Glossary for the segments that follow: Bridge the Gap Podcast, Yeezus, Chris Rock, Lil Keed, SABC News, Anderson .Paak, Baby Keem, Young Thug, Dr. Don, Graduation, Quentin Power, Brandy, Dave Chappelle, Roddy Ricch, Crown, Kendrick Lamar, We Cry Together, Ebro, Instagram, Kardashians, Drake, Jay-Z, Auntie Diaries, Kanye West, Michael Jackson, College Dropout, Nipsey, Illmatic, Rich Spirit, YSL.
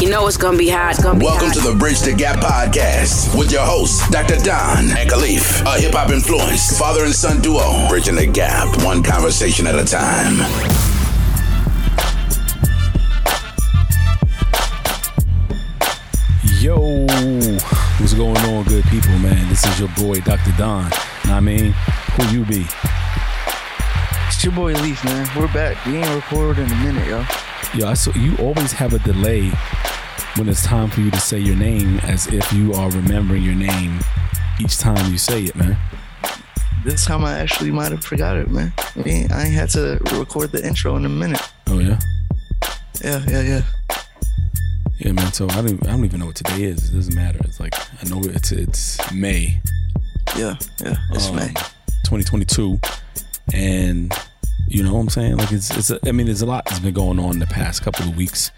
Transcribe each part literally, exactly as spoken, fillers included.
You know it's gonna be hot. It's gonna be Welcome hot. to the Bridge the Gap Podcast with your hosts, Doctor Don and Khalif, a hip-hop influenced father and son duo, bridging the gap one conversation at a time. Yo, what's going on, good people, man? This is your boy, Doctor Don. I mean, who you be? It's your boy, Leaf, man. We're back. We ain't recorded in a minute, yo. Yo, I saw you always have a delay when it's time for you to say your name, as if you are remembering your name each time you say it, man. This time I actually might have forgot it, man. I ain't, I ain't had to record the intro in a minute. Oh, yeah? Yeah, yeah, yeah. Yeah, man, so I don't, I don't even know what today is. It doesn't matter. It's like, I know it's it's May. Yeah, yeah, it's um, May. twenty twenty-two. And you know what I'm saying? Like it's, it's a, I mean, there's a lot that's been going on in the past couple of weeks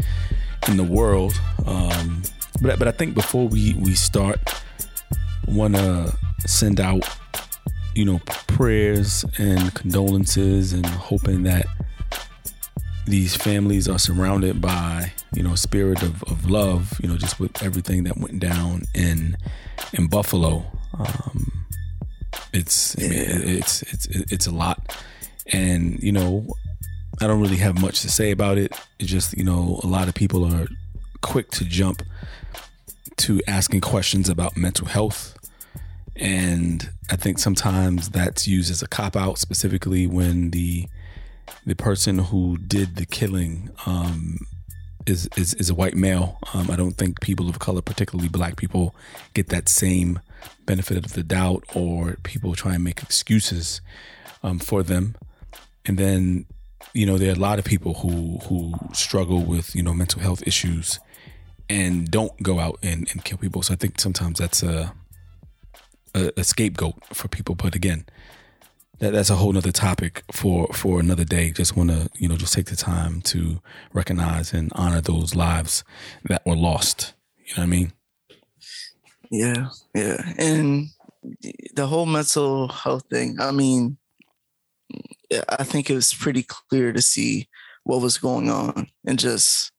in the world. Um, but but I think before we, we start, I want to send out, you know, prayers and condolences, and hoping that these families are surrounded by, you know, a spirit of, of love, you know, just with everything that went down in in Buffalo. Um, it's, I mean, it's it's it's a lot. And, you know, I don't really have much to say about it. It's just, you know, a lot of people are quick to jump to asking questions about mental health. And I think sometimes that's used as a cop-out, specifically when the the person who did the killing um, is, is is a white male. Um, I don't think people of color, particularly black people, get that same benefit of the doubt, or people try and make excuses um, for them. And then, you know, there are a lot of people who who struggle with, you know, mental health issues and don't go out and, and kill people. So I think sometimes that's a, a, a scapegoat for people. But again, that, that's a whole nother topic for, for another day. Just want to, you know, just take the time to recognize and honor those lives that were lost. You know what I mean? Yeah, yeah. And the whole mental health thing, I mean, I think it was pretty clear to see what was going on, and just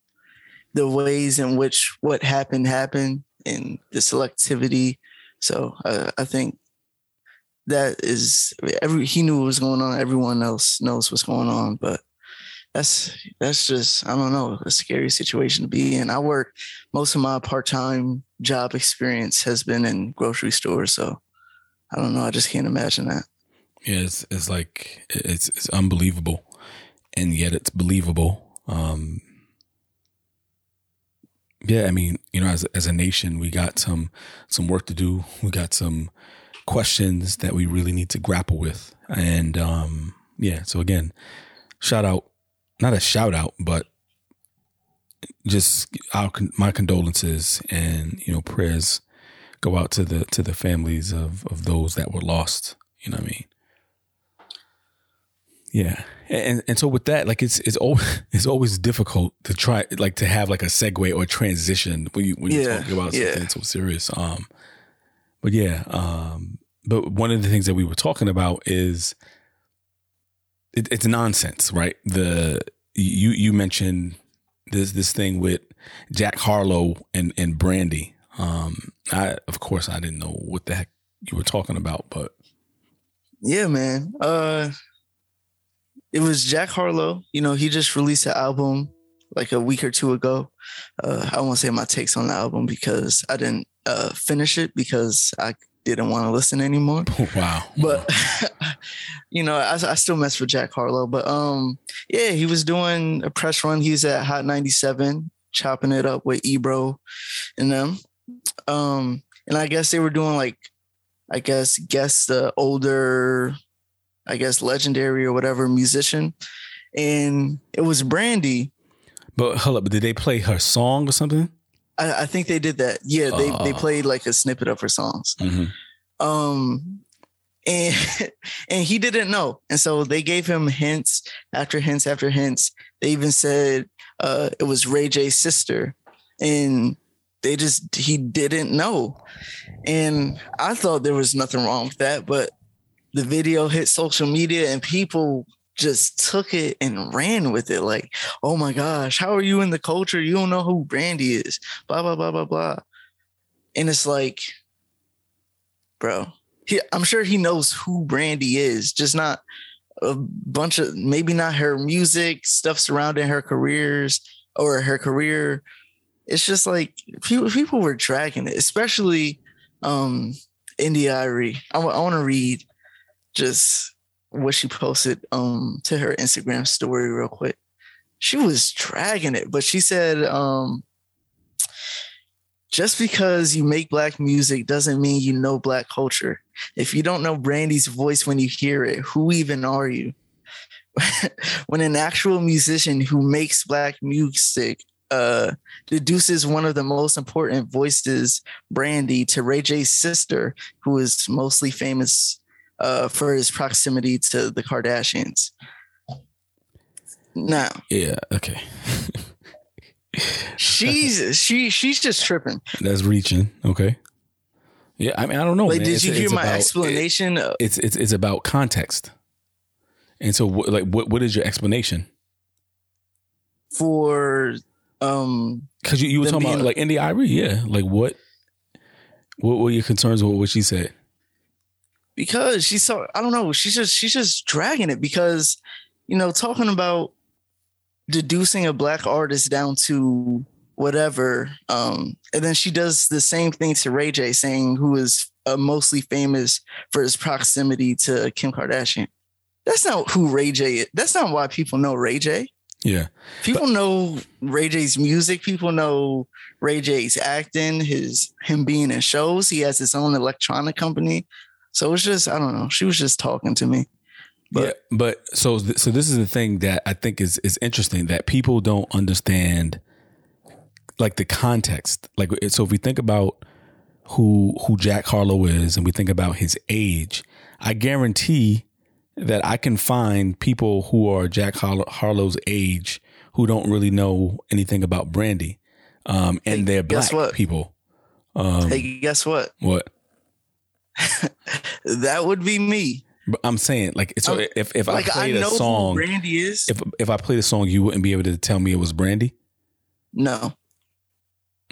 the ways in which what happened happened, and the selectivity. So uh, I think that is every he knew what was going on. Everyone else knows what's going on, but that's that's just, I don't know, a scary situation to be in. I work most of my part-time job experience has been in grocery stores, so I don't know. I just can't imagine that. Yeah, it's, it's like, it's it's unbelievable, and yet it's believable. Um, yeah, I mean, you know, as as a nation, we got some some work to do. We got some questions that we really need to grapple with. And um, yeah, so again, shout out, not a shout out, but just our my condolences and, you know, prayers go out to the to the families of, of those that were lost. You know what I mean? Yeah, and and so with that, like it's it's always it's always difficult to try like to have like a segue or a transition when you when yeah, you're talking about yeah. something so serious. Um, but yeah, um, but one of the things that we were talking about is it, it's nonsense, right? The you you mentioned this this thing with Jack Harlow and and Brandy. Um, I of course I didn't know what the heck you were talking about, but yeah, man. Uh. It was Jack Harlow. You know, he just released an album like a week or two ago. Uh, I won't say my takes on the album because I didn't uh, finish it because I didn't want to listen anymore. Wow. But, you know, I, I still mess with Jack Harlow. But, um, yeah, he was doing a press run. He's at Hot ninety-seven, chopping it up with Ebro and them. Um, and I guess they were doing like, I guess, guess the older... I guess, legendary or whatever musician. And it was Brandy. But hold up, but did they play her song or something? I, I think they did that. Yeah, they, uh. they played like a snippet of her songs. Mm-hmm. Um, and, and he didn't know. And so they gave him hints after hints after hints. They even said uh, it was Ray J's sister. And they just, he didn't know. And I thought there was nothing wrong with that, but the video hit social media and people just took it and ran with it. Like, oh my gosh, how are you in the culture? You don't know who Brandy is, blah, blah, blah, blah, blah. And it's like, bro, he, I'm sure he knows who Brandy is, just not a bunch of, maybe not her music, stuff surrounding her careers or her career. It's just like people, people were tracking it, especially um, India.Arie. I, w- I want to read just what she posted um, to her Instagram story real quick. She was dragging it, but she said, um, just because you make black music doesn't mean you know black culture. If you don't know Brandy's voice when you hear it, who even are you? When an actual musician who makes black music uh, deduces one of the most important voices, Brandy, to Ray J's sister, who is mostly famous uh, for his proximity to the Kardashians. Now, yeah, okay. she's she she's just tripping. That's reaching. Okay. Yeah, I mean, I don't know. Like, man. did it's, you hear my about, explanation? It, it's it's it's about context. And so, wh- like, what what is your explanation for? Um, because you, you were talking about like India.Arie, yeah. Like, what what were your concerns with what she said? Because she saw, I don't know. She's just she's just dragging it because, you know, talking about deducing a black artist down to whatever. Um, and then she does the same thing to Ray J, saying who is uh, mostly famous for his proximity to Kim Kardashian. That's not who Ray J is. That's not why people know Ray J. Yeah. People but, know Ray J's music. People know Ray J's acting, his him being in shows. He has his own electronic company. So it's just, I don't know. She was just talking to me. But yeah, but so th- so this is the thing that I think is is interesting, that people don't understand, like, the context. Like, so if we think about who who Jack Harlow is and we think about his age, I guarantee that I can find people who are Jack Harlow, Harlow's age who don't really know anything about Brandy, um, and hey, they're black what? people. Um, hey, guess what? What? That would be me. But I'm saying, like, so I'm, if if like, I played I know a song, who Brandy is. If if I played a song, you wouldn't be able to tell me it was Brandy. No.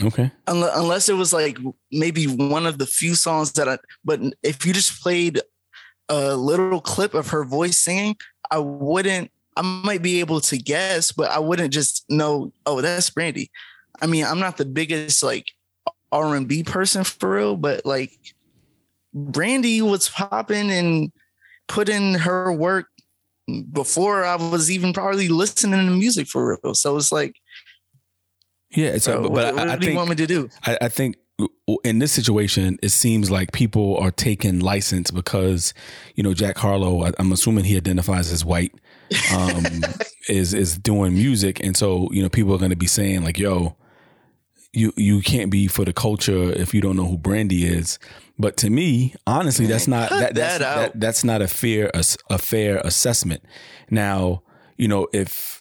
Okay. Unless it was like maybe one of the few songs that I. But if you just played a little clip of her voice singing, I wouldn't, I might be able to guess, but I wouldn't just know, oh, that's Brandy. I mean, I'm not the biggest like R and B person for real, but like Brandy was popping and putting her work before I was even probably listening to music for real. So it's like, yeah, it's so, a, but what, I, what I do think, you want me to do? I, I think, in this situation, it seems like people are taking license because, you know, Jack Harlow, I, I'm assuming he identifies as white, um, is is doing music. And so, you know, people are going to be saying like, yo, you you can't be for the culture if you don't know who Brandy is. But to me, honestly, that's not that, that's, that that, that's not a fair, a, a fair assessment. Now, you know, if.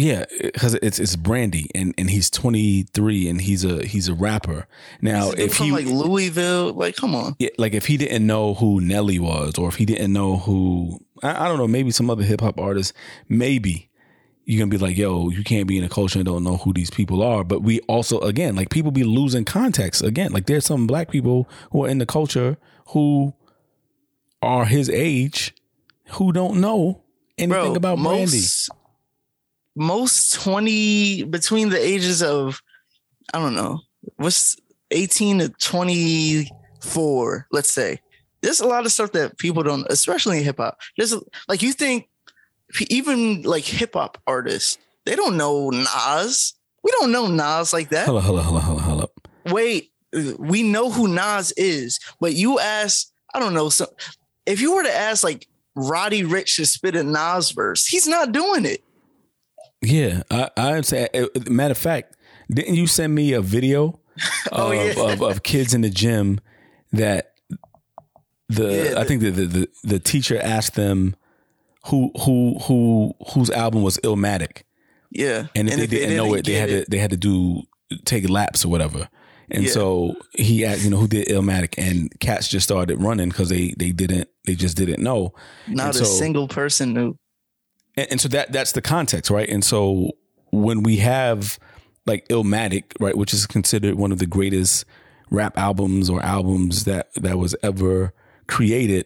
Yeah, because it's it's Brandy, and, and he's twenty-three, and he's a he's a rapper. Now, if he like Louisville, like come on, yeah, like if he didn't know who Nelly was, or if he didn't know who I, I don't know, maybe some other hip hop artist, maybe you're gonna be like, yo, you can't be in a culture and don't know who these people are. But we also, again, like people be losing context again. Like there's some black people who are in the culture who are his age who don't know anything Bro, about Brandy. Most- Most twenty between the ages of, I don't know, what's eighteen to twenty-four, let's say. There's a lot of stuff that people don't, especially in hip hop. There's like, you think even like hip hop artists, they don't know Nas. We don't know Nas like that. Hello, hello, hello, hello, hello. Wait, we know who Nas is, but you ask, I don't know. So if you were to ask like Roddy Ricch to spit a Nas verse, he's not doing it. Yeah, I, I say. Matter of fact, didn't you send me a video oh, of, yeah. of of kids in the gym that the yeah, I think the, the the the teacher asked them who who who whose album was Illmatic. Yeah, and if and they if didn't they know didn't it, they had it. to they had to do take laps or whatever. And yeah. so he asked, you know, who did Illmatic, and cats just started running because they they didn't they just didn't know. Not and a so, single person knew. And, and so that that's the context, right? And so when we have like Illmatic, right, which is considered one of the greatest rap albums or albums that, that was ever created,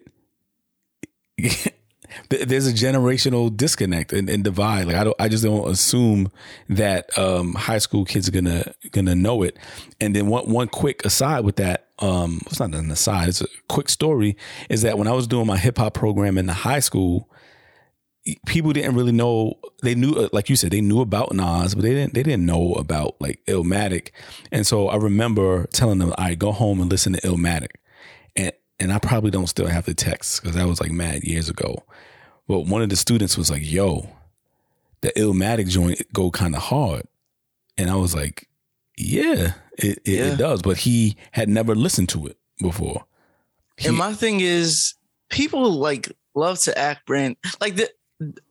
there's a generational disconnect and, and divide. Like I don't, I just don't assume that um, high school kids are gonna gonna know it. And then one one quick aside with that, um, it's not an aside, it's a quick story, is that when I was doing my hip hop program in the high school, people didn't really know. They knew, like you said, they knew about Nas, but they didn't. They didn't know about like Illmatic. And so I remember telling them, "All right, go home and listen to Illmatic." And and I probably don't still have the text because that was like mad years ago. But one of the students was like, yo, the Illmatic joint go kind of hard. And I was like, yeah, it, it, yeah. it does. But he had never listened to it before. He, and my thing is, people like love to act brand. Like, the,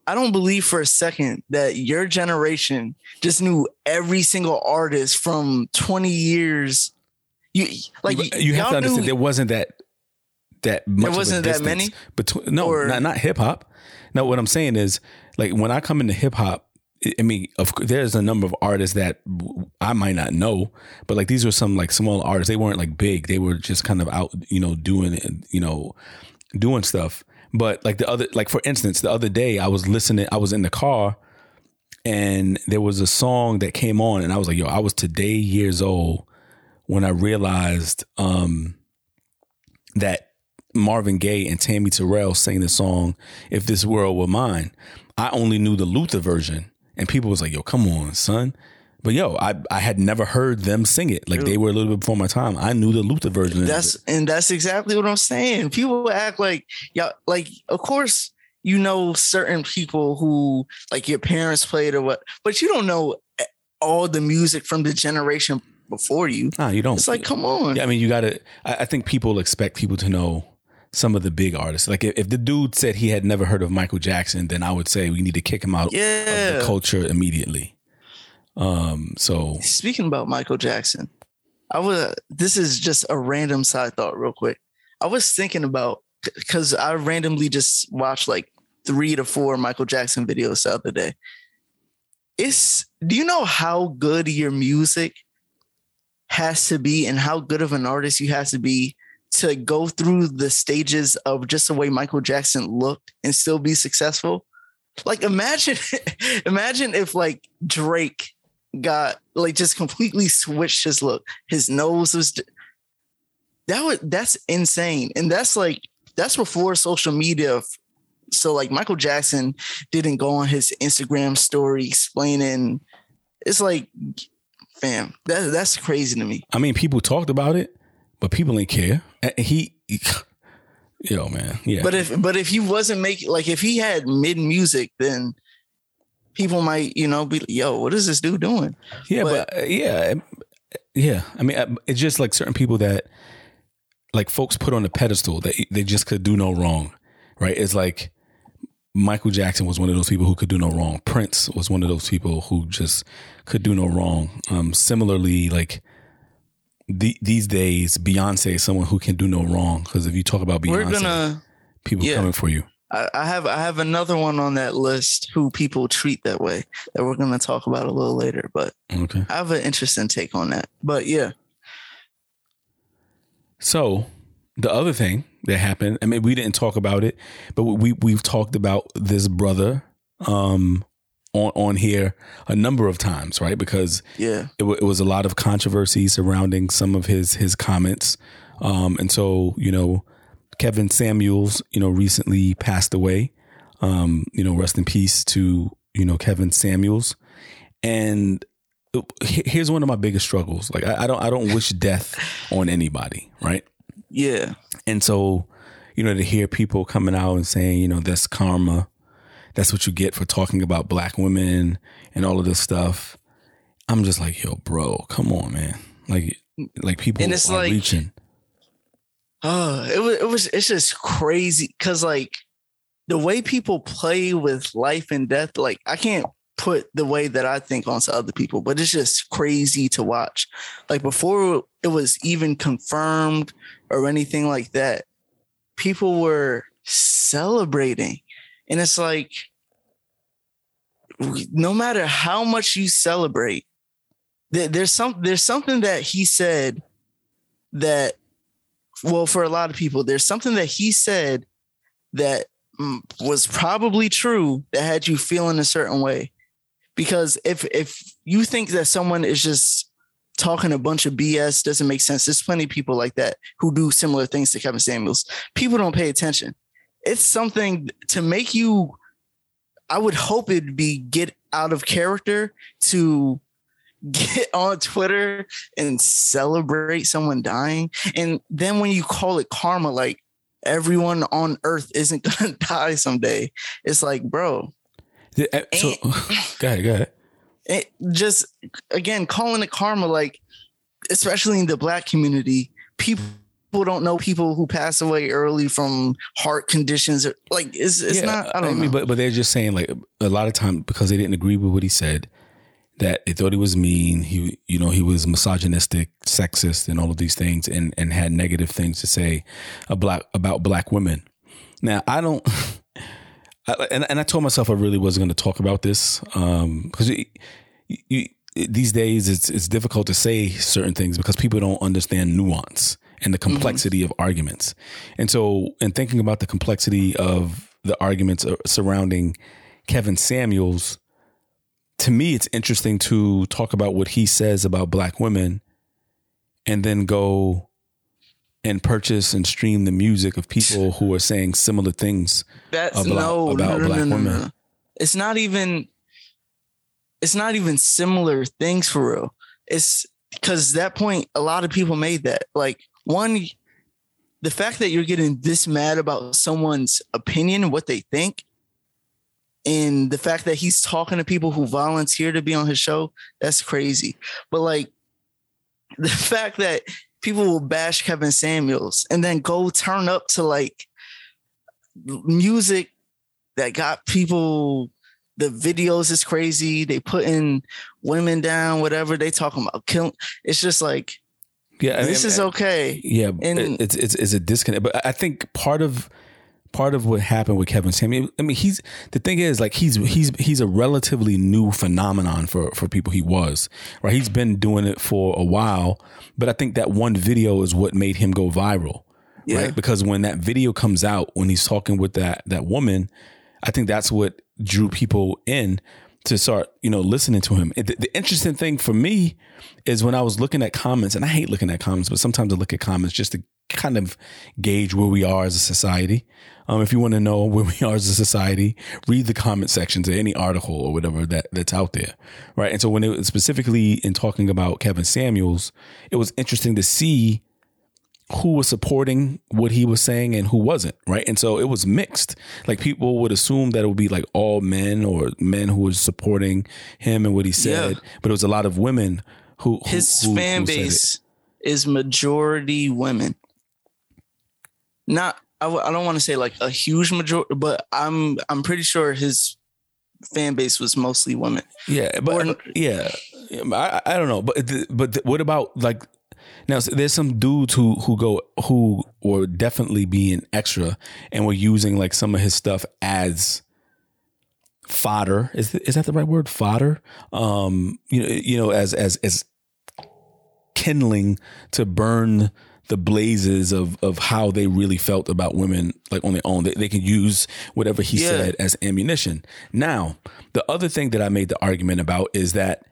I don't believe for a second that your generation just knew every single artist from twenty years. You like You, you have to understand, knew, there wasn't that. That much there wasn't that many between no or, not, not hip hop. No, what I'm saying is like when I come into hip hop, I mean, of, there's a number of artists that I might not know, but like these were some like small artists. They weren't like big. They were just kind of out, you know, doing you know, doing stuff. But like the other, like for instance, the other day I was listening. I was in the car, and there was a song that came on, and I was like, yo, I was today years old when I realized um, that Marvin Gaye and Tammy Terrell sang the song "If This World Were Mine." I only knew the Luther version, and people was like, yo, come on, son. But yo, I, I had never heard them sing it. Like, they were a little bit before my time. I knew the Luther version. That's and that's exactly what I'm saying. People act like, y'all, like, of course, you know, certain people who like your parents played or what, but you don't know all the music from the generation before you. Nah, you don't. It's like, come on. Yeah, I mean, you gotta, I, I think people expect people to know some of the big artists. Like if, if the dude said he had never heard of Michael Jackson, then I would say we need to kick him out yeah. of the culture immediately. Um, so speaking about Michael Jackson, I was, this is just a random side thought real quick. I was thinking about, cause I randomly just watched like three to four Michael Jackson videos the other day. It's, do you know how good your music has to be and how good of an artist you have to be to go through the stages of just the way Michael Jackson looked and still be successful? Like imagine, imagine if like Drake got like just completely switched his look. His nose was, that would, that's insane. And that's like, that's before social media. So like Michael Jackson didn't go on his Instagram story explaining. It's like, fam, that, that's crazy to me. I mean, people talked about it, but people ain't care. He, he, yo, man, yeah. But if but if he wasn't making, like if he had mid music, then people might, you know, be like, yo, what is this dude doing? Yeah, but, but uh, yeah, yeah. I mean, it's just like certain people that, like, folks put on a pedestal that they just could do no wrong, right? It's like Michael Jackson was one of those people who could do no wrong. Prince was one of those people who just could do no wrong. Um, similarly, like, The, these days, Beyonce is someone who can do no wrong, because if you talk about Beyonce, gonna, people yeah, coming for you. I, I have I have another one on that list who people treat that way that we're going to talk about a little later. But okay. I have an interesting take on that. But yeah. So the other thing that happened, I mean, we didn't talk about it, but we we've talked about this brother um, On, on here a number of times, right? Because yeah, it, w- it was a lot of controversy surrounding some of his his comments, um, and so you know, Kevin Samuels, you know, recently passed away. Um, you know, rest in peace to you know Kevin Samuels. And here's one of my biggest struggles: like I, I don't I don't wish death on anybody, right? Yeah, and so you know to hear people coming out and saying, you know, that's karma. That's what you get for talking about black women and all of this stuff. I'm just like, yo, bro, come on, man. Like, like people and it's are like, reaching. Oh, it was, it was, it's just crazy. Cause like the way people play with life and death, like I can't put the way that I think onto other people, but it's just crazy to watch. Like before it was even confirmed or anything like that, people were celebrating. And it's like, no matter how much you celebrate, there, there's some there's something that he said that, well, for a lot of people, there's something that he said that was probably true that had you feeling a certain way. Because if if you think that someone is just talking a bunch of B S, doesn't make sense, there's plenty of people like that who do similar things to Kevin Samuels. People don't pay attention. It's something to make you, I would hope it'd be get out of character to get on Twitter and celebrate someone dying. And then when you call it karma, like everyone on earth isn't going to die someday. It's like, bro. So, and, go ahead, go ahead. It just, again, calling it karma, like, especially in the black community, people don't know people who pass away early from heart conditions. Or, like, it's, it's yeah, not, I don't I mean, know. But, but they're just saying, like, a lot of time, because they didn't agree with what he said, that they thought he was mean. He, you know, he was misogynistic, sexist, and all of these things, and, and had negative things to say about, about black women. Now, I don't... I, and, and I told myself I really wasn't going to talk about this because um, these days it's it's difficult to say certain things because people don't understand nuance and the complexity mm-hmm. of arguments. And so in thinking about the complexity of the arguments surrounding Kevin Samuels, to me, it's interesting to talk about what he says about black women and then go and purchase and stream the music of people who are saying similar things That's, about, no, about no, no, black no, no, women. No. It's not even. It's not even similar things for real. It's because that point a lot of people made that like one, the fact that you're getting this mad about someone's opinion, what they think, and the fact that he's talking to people who volunteer to be on his show. That's crazy. But like the fact that people will bash Kevin Samuels and then go turn up to like music that got people. The videos is crazy. They putting women down, whatever they talking about. Killing. It's just like, yeah, I this mean, is I, okay. Yeah, and it's it's it's a disconnect. But I think part of part of what happened with Kevin Samuels. I mean, he's the thing is like he's he's he's a relatively new phenomenon for for people. He was right. He's been doing it for a while. But I think that one video is what made him go viral, yeah. right? Because when that video comes out, when he's talking with that that woman, I think that's what drew people in to start, you know, listening to him. The, the interesting thing for me is when I was looking at comments, and I hate looking at comments, but sometimes I look at comments just to kind of gauge where we are as a society. Um, if you want to know where we are as a society, read the comment sections of any article or whatever that, that's out there. Right. And so when it was specifically in talking about Kevin Samuels, it was interesting to see who was supporting what he was saying and who wasn't. Right. And so it was mixed. Like people would assume that it would be like all men or men who were supporting him and what he said. Yeah. But it was a lot of women who. who His who, fan who base is majority women. Not I, w- I don't want to say like a huge majority, but I'm I'm pretty sure his fan base was mostly women. Yeah, but or, yeah, I, I don't know. But the, but the, what about like now? So there's some dudes who who go who were definitely being extra and were using like some of his stuff as fodder. Is th- is that the right word? Fodder. Um, you know, you know, as as as kindling to burn the blazes of of how they really felt about women, like on their own. They, they can use whatever he yeah. said as ammunition. Now, the other thing that I made the argument about is that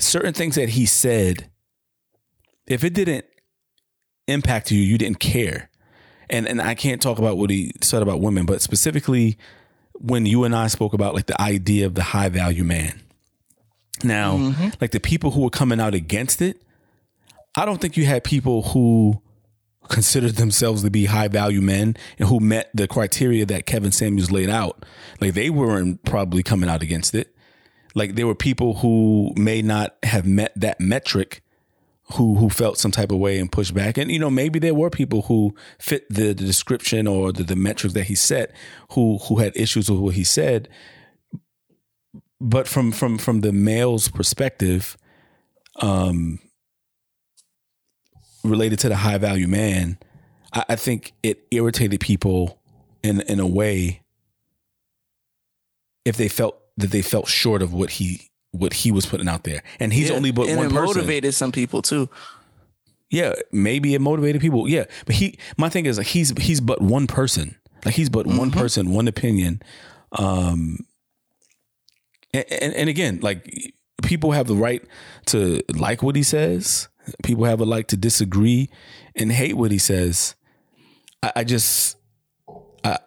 certain things that he said, if it didn't impact you, you didn't care. And and I can't talk about what he said about women, but specifically when you and I spoke about like the idea of the high value man. Now, mm-hmm. like the people who were coming out against it, I don't think you had people who considered themselves to be high value men and who met the criteria that Kevin Samuels laid out. Like they weren't probably coming out against it. Like there were people who may not have met that metric who who felt some type of way and pushed back. And, you know, maybe there were people who fit the, the description or the, the metrics that he set who who had issues with what he said. But from from from the male's perspective, um, related to the high value man, I, I think it irritated people in in a way if they felt that they felt short of what he what he was putting out there. And he's yeah. only but and one it person. It motivated some people too. Yeah, maybe it motivated people. Yeah, but he my thing is like he's he's but one person. Like he's but mm-hmm. one person, one opinion. Um and, and and again, like people have the right to like what he says. People have a right to disagree and hate what he says. I, I just I,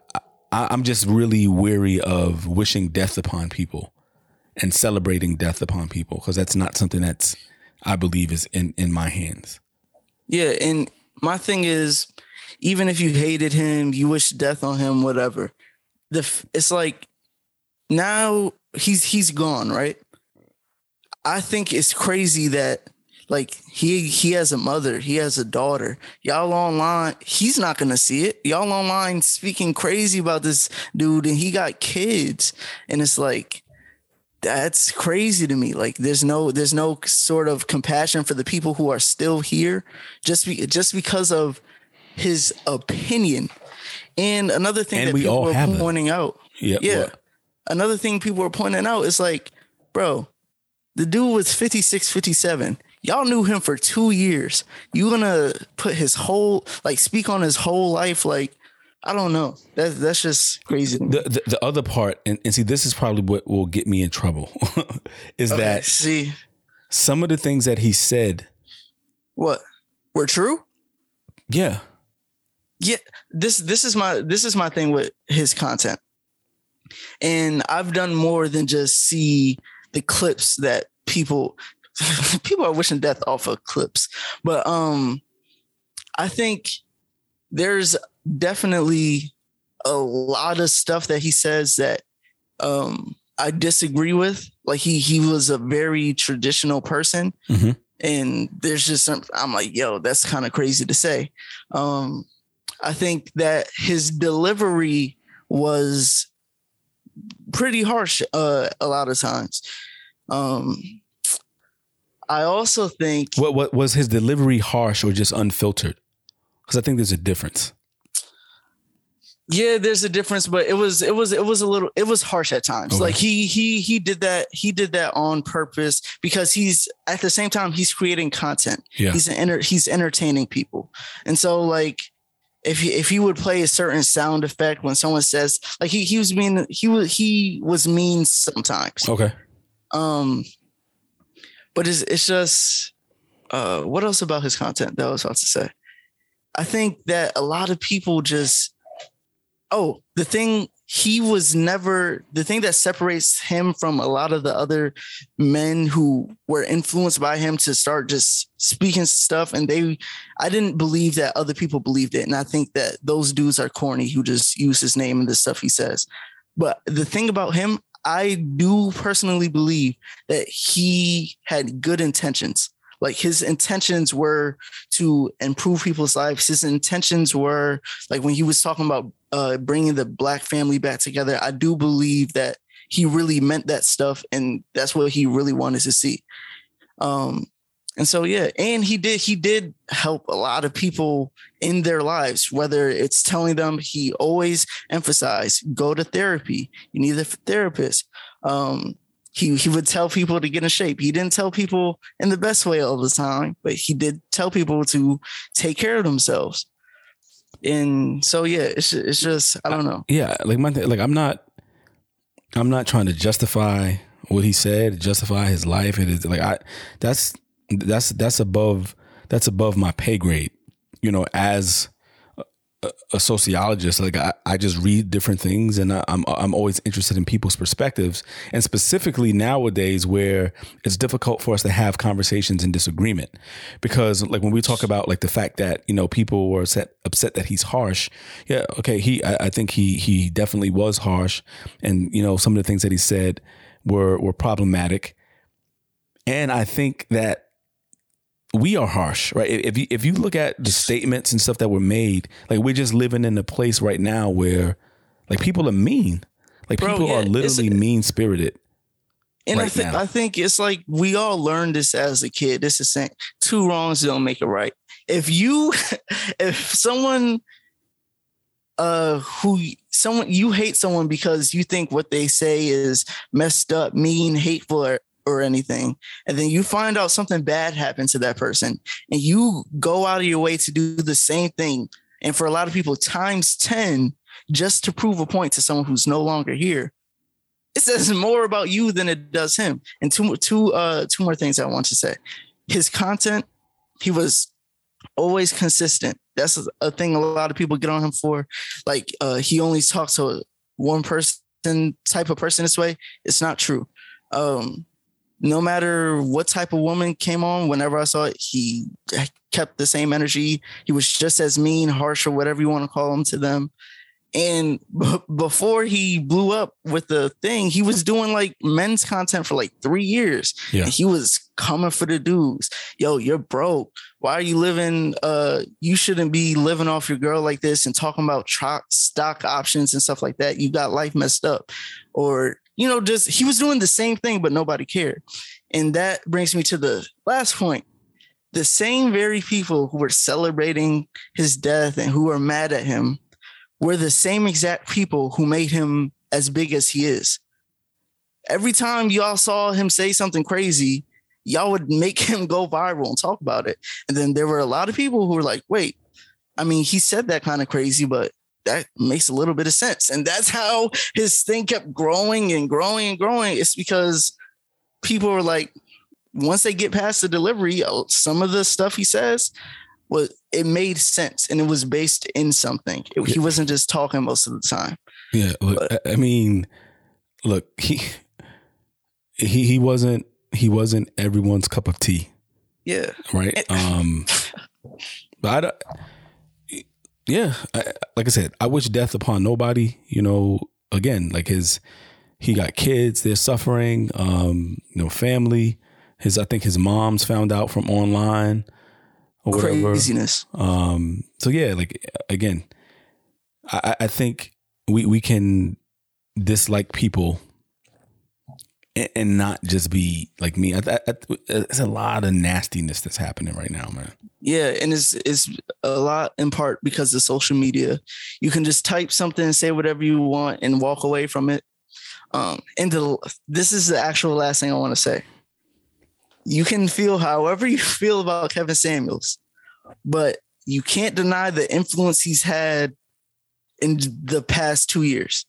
I I'm just really weary of wishing death upon people and celebrating death upon people, because that's not something that's I believe is in, in my hands. Yeah, and my thing is, even if you hated him, you wish death on him, whatever. The f- it's like now he's he's gone, right? I think it's crazy that like he he has a mother, he has a daughter. Y'all online, he's not gonna see it. Y'all online speaking crazy about this dude, and he got kids, and it's like, that's crazy to me. Like there's no there's no sort of compassion for the people who are still here just be, just because of his opinion. And another thing and that we people all have are pointing it. out. Yep, yeah. What? Another thing people are pointing out is like, bro, the dude was fifty-six, fifty-seven. Y'all knew him for two years. You gonna put his whole like speak on his whole life like I don't know. That's that's just crazy. The the, the other part, and, and see, this is probably what will get me in trouble, is okay, that see some of the things that he said, what were true? Yeah, yeah. This this is my this is my thing with his content, and I've done more than just see the clips that people people are wishing death off of clips, but um, I think there's definitely a lot of stuff that he says that um, I disagree with. Like he he was a very traditional person, mm-hmm. and there's just some, I'm like, yo, that's kind of crazy to say. Um, I think that his delivery was pretty harsh uh, a lot of times. Um, I also think what what was his delivery harsh or just unfiltered? Because I think there's a difference. Yeah, there's a difference, but it was it was it was a little it was harsh at times. Okay. Like he he he did that he did that on purpose, because he's at the same time he's creating content. Yeah. He's an enter, he's entertaining people. And so like if he, if he would play a certain sound effect when someone says like he he was mean he was he was mean sometimes. Okay. Um but it's it's just uh what else about his content that I was about to say? I think that a lot of people just Oh, the thing he was never the thing that separates him from a lot of the other men who were influenced by him to start just speaking stuff. And they I didn't believe that other people believed it. And I think that those dudes are corny who just use his name and the stuff he says. But the thing about him, I do personally believe that he had good intentions. Like his intentions were to improve people's lives. His intentions were like when he was talking about uh, bringing the black family back together. I do believe that he really meant that stuff, and that's what he really wanted to see. Um, and so, yeah, and he did he did help a lot of people in their lives, whether it's telling them he always emphasized go to therapy. You need a therapist. Um, He he would tell people to get in shape. He didn't tell people in the best way all the time, but he did tell people to take care of themselves. And so, yeah, it's it's just I don't know. I, yeah, like my th- like I'm not I'm not trying to justify what he said, justify his life. It is like I that's that's that's above that's above my pay grade. You know, as a, a sociologist, like I, I just read different things, and I, I'm I'm always interested in people's perspectives, and specifically nowadays where it's difficult for us to have conversations in disagreement, because like when we talk about like the fact that you know people were upset, upset that he's harsh, yeah, okay, he I, I think he he definitely was harsh, and you know some of the things that he said were were problematic, and I think that we are harsh, right? If you, if you look at the statements and stuff that were made, like we're just living in a place right now where like people are mean, like Bro, people yeah, are literally mean spirited. And right I think, I think it's like, we all learned this as a kid. It's the same. Two wrongs don't make it right. If you, if someone uh, who someone you hate someone because you think what they say is messed up, mean, hateful, or, or anything. And then you find out something bad happened to that person and you go out of your way to do the same thing. And for a lot of people, times ten, just to prove a point to someone who's no longer here. It says more about you than it does him. And two, two, uh, two more things I want to say. His content, he was always consistent. That's a thing a lot of people get on him for. Like, uh, he only talks to one person, type of person this way. It's not true. Um, no matter what type of woman came on, whenever I saw it, he kept the same energy. He was just as mean, harsh, or whatever you want to call him to them. And b- before he blew up with the thing, he was doing like men's content for like three years. Yeah. And he was coming for the dudes. Yo, you're broke. Why are you living? Uh, you shouldn't be living off your girl like this and talking about tro- stock options and stuff like that. You got life messed up. Or, you know, just he was doing the same thing, but nobody cared. And that brings me to the last point. The same very people who were celebrating his death and who were mad at him were the same exact people who made him as big as he is. Every time y'all saw him say something crazy, y'all would make him go viral and talk about it. And then there were a lot of people who were like, wait, I mean, he said that kind of crazy, but that makes a little bit of sense. And that's how his thing kept growing and growing and growing. It's because people were like, once they get past the delivery, some of the stuff he says, was it made sense and it was based in something. It, yeah. He wasn't just talking most of the time. Yeah. Look, but, I mean, look, he, he, he wasn't, he wasn't everyone's cup of tea. Yeah. Right. And, um, but I, yeah, I, like I said, I wish death upon nobody, you know, again, like his, he got kids, they're suffering, um, you know, family, his, I think his mom's found out from online. Or craziness. Um, so yeah, like again, I, I think we we can dislike people and, and not just be like me. I, I, I, it's a lot of nastiness that's happening right now, man. Yeah, and it's it's a lot in part because of social media. You can just type something and say whatever you want and walk away from it. Um, and the, this is the actual last thing I want to say. You can feel however you feel about Kevin Samuels, but you can't deny the influence he's had in the past two years.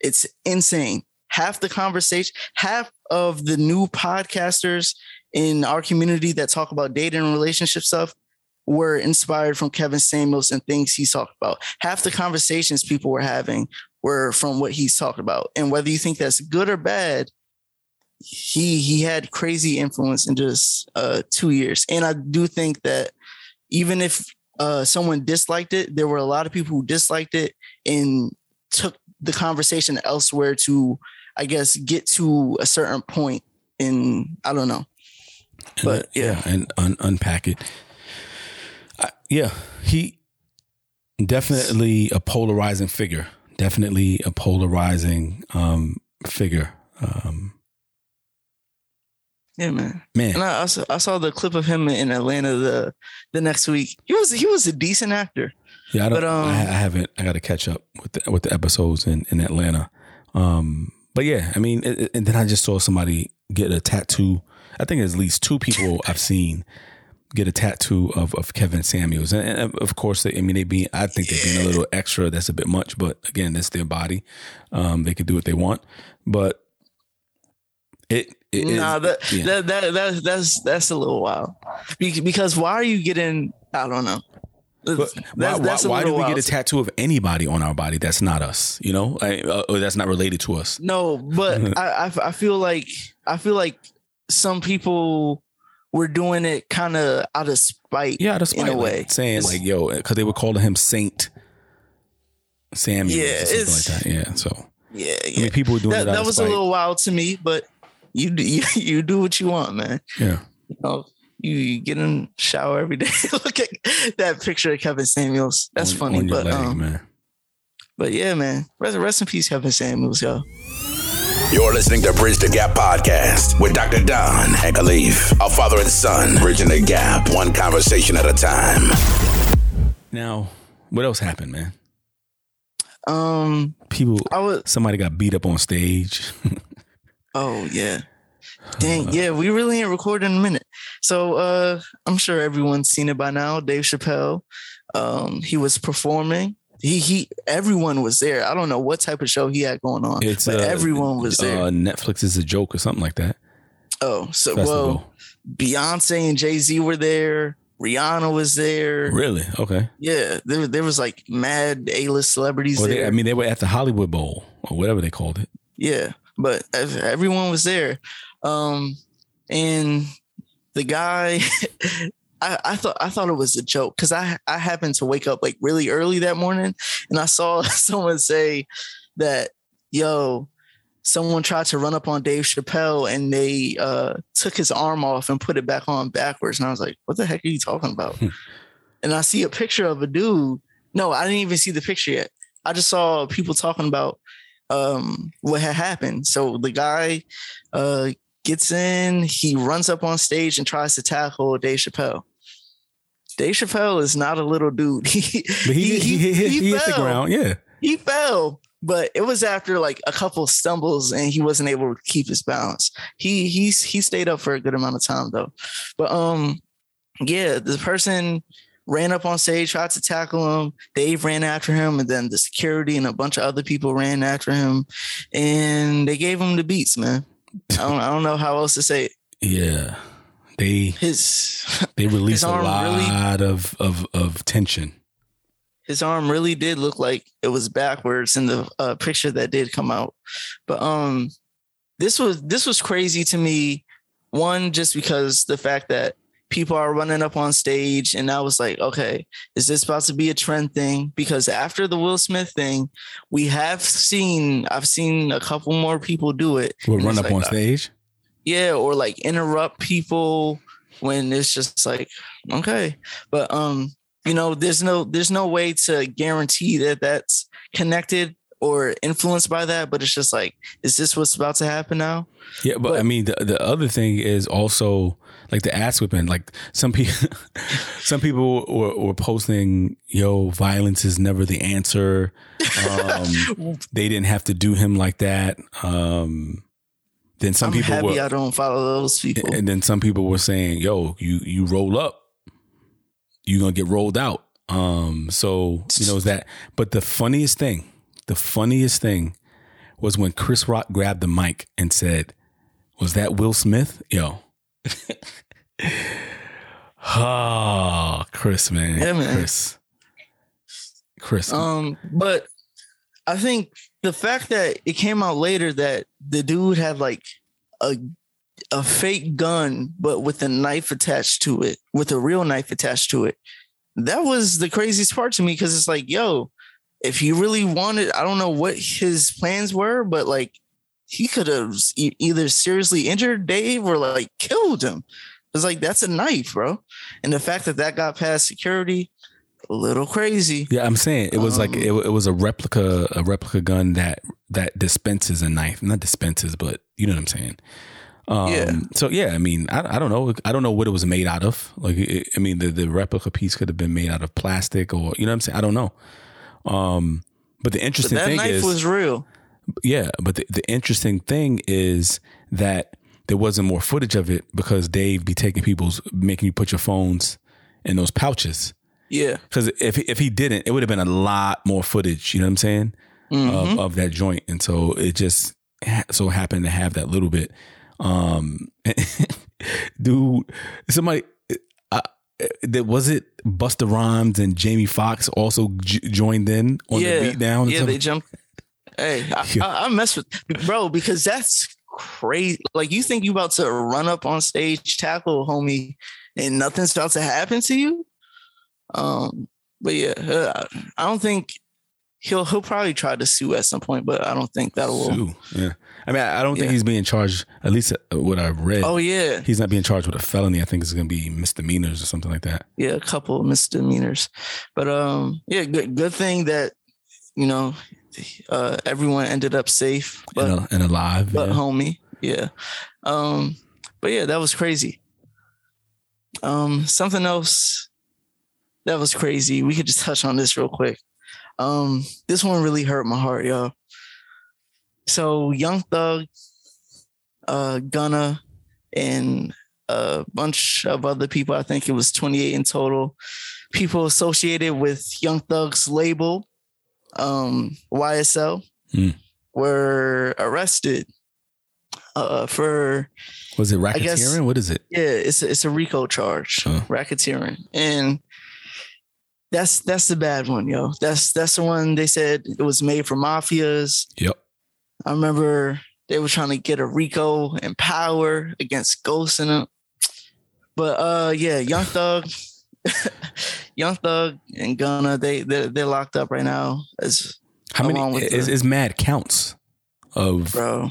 It's insane. Half the conversation, half of the new podcasters in our community that talk about dating and relationship stuff were inspired from Kevin Samuels and things he's talked about. Half the conversations people were having were from what he's talked about. And whether you think that's good or bad, He he had crazy influence in just uh, two years. And I do think that even if uh, someone disliked it, there were a lot of people who disliked it and took the conversation elsewhere to, I guess, get to a certain point in, I don't know. But and, yeah. yeah. And un- unpack it. I, yeah. He definitely a polarizing figure. Definitely a polarizing um, figure. Um Yeah, man. Man, and I, I, saw, I saw the clip of him in Atlanta the the next week. He was he was a decent actor. Yeah, I don't. But, um, I, I haven't. I got to catch up with the, with the episodes in in Atlanta. Um, but yeah, I mean, it, it, and then I just saw somebody get a tattoo. I think there's at least two people I've seen get a tattoo of of Kevin Samuels, and, and of course, they, I mean, they be. I think they're being a little extra. That's a bit much, but again, that's their body. Um, they can do what they want, but it. It nah, is, that, yeah. that that that that's that's a little wild. Because why are you getting? I don't know. That's, why that's why, why do we wild. Get a tattoo of anybody on our body that's not us? You know, I, or that's not related to us. No, but I, I I feel like I feel like some people were doing it kind of out of spite. Yeah, out of spite, in a way, like saying it's, like yo, because they were calling him Saint Samuel. Yeah, or something like that. Yeah, so yeah, yeah. I mean, people were doing that. It out that of was spite. A little wild to me, but. You do, you, you do what you want, man. Yeah. You know, you, you get in the shower every day. Look at that picture of Kevin Samuels. That's on, funny. On but, leg, um, man. But yeah, man. Rest, rest in peace, Kevin Samuels, yo. You're listening to Bridge the Gap Podcast with Doctor Don and Khalif, a father and son, bridging the gap one conversation at a time. Now, what else happened, man? Um, people, I would, somebody got beat up on stage. Oh yeah, dang, yeah, we really ain't recorded in a minute. So uh, I'm sure everyone's seen it by now. Dave Chappelle, um, he was performing. He he, everyone was there. I don't know what type of show he had going on, it's, but uh, everyone was there. Uh, Netflix is a joke or something like that. Oh, so Festival. Well, Beyonce and Jay-Z were there. Rihanna was there. Really? Okay. Yeah, there there was like mad A-list celebrities well, there. They, I mean, they were at the Hollywood Bowl or whatever they called it. Yeah, but everyone was there, um, and the guy, I, I thought I thought it was a joke because I I happened to wake up like really early that morning, and I saw someone say that, yo, someone tried to run up on Dave Chappelle and they uh, took his arm off and put it back on backwards. And I was like, what the heck are you talking about? And I see a picture of a dude. No, I didn't even see the picture yet. I just saw people talking about um, what had happened. So the guy uh, gets in, he runs up on stage and tries to tackle Dave Chappelle. Dave Chappelle is not a little dude. he, but he, he, he, he, he hit the ground. Yeah, he fell. But it was after like a couple stumbles and he wasn't able to keep his balance. He he's he stayed up for a good amount of time though. But um, yeah, the person ran up on stage, tried to tackle him. Dave ran after him, and then the security and a bunch of other people ran after him, and they gave him the beats, man. I don't I don't know how else to say it. Yeah, they his they released a lot really, of of of tension. His arm really did look like it was backwards in the uh, picture that did come out. But um, this was this was crazy to me. One, just because the fact that people are running up on stage, and I was like, okay, is this about to be a trend thing? Because after the Will Smith thing, we have seen, I've seen a couple more people do it. We'll run up like, on stage? Yeah, or like interrupt people when it's just like, okay. But um. You know, there's no there's no way to guarantee that that's connected or influenced by that. But it's just like, is this what's about to happen now? Yeah. But, but I mean, the, the other thing is also like the ass whipping. Like some people, some people were, were posting, yo, violence is never the answer. Um, they didn't have to do him like that. Um, then some I'm people happy were, I don't follow those people. And then some people were saying, yo, you, you roll up. You're going to get rolled out. Um, so, you know, is that. But the funniest thing, the funniest thing was when Chris Rock grabbed the mic and said, was that Will Smith? Yo. Ah, oh, Chris, man. Yeah, man. Chris. Chris. Um, but I think the fact that it came out later that the dude had like a a fake gun, but with a knife attached to it, with a real knife attached to it. That was the craziest part to me. Cause it's like, yo, if he really wanted, I don't know what his plans were, but like he could have e- either seriously injured Dave or like killed him. It's like, that's a knife, bro. And the fact that that got past security, a little crazy. Yeah. I'm saying it was um, like, it, it was a replica, a replica gun that, that dispenses a knife, not dispenses, but you know what I'm saying? Um, yeah. So, yeah, I mean, I, I don't know. I don't know what it was made out of. Like, it, I mean, the, the replica piece could have been made out of plastic or, you know what I'm saying? I don't know. Um, but the interesting but that thing knife is, was real. Yeah. But the, the interesting thing is that there wasn't more footage of it because Dave be taking people's, making you put your phones in those pouches. Yeah. Because if, if he didn't, it would have been a lot more footage, you know what I'm saying? Mm-hmm. Of, of that joint. And so it just so happened to have that little bit. Um, dude, somebody, uh, was it Busta Rhymes and Jamie Foxx also j- joined in on yeah. the beatdown? Yeah, they jumped. Hey, I, yeah. I, I mess with, bro, because that's crazy. Like, you think you about to run up on stage, tackle homie, and nothing's about to happen to you? Um, but yeah, uh, I don't think he'll he'll probably try to sue at some point, but I don't think that'll sue. Yeah. I mean, I don't think yeah. he's being charged, at least what I've read. Oh, yeah. He's not being charged with a felony. I think it's going to be misdemeanors or something like that. Yeah, a couple of misdemeanors. But, um, yeah, good good thing that, you know, uh, everyone ended up safe. But, and, and alive. But yeah. homie, yeah. Um, but, yeah, that was crazy. Um, something else that was crazy. We could just touch on this real quick. Um, this one really hurt my heart, y'all. So Young Thug, uh, Gunna, and a bunch of other people, I think it was twenty-eight in total, people associated with Young Thug's label, um, Y S L, mm. were arrested uh, for... Was it racketeering? I guess, what is it? Yeah, it's a, it's a RICO charge, oh. racketeering. And that's that's the bad one, yo. That's, that's the one they said it was made for mafias. Yep. I remember they were trying to get a RICO and power against ghosts in it. But uh, yeah, Young Thug, Young Thug and Gunna, they they're, they're locked up right now. As how many is, the, is mad counts of bro?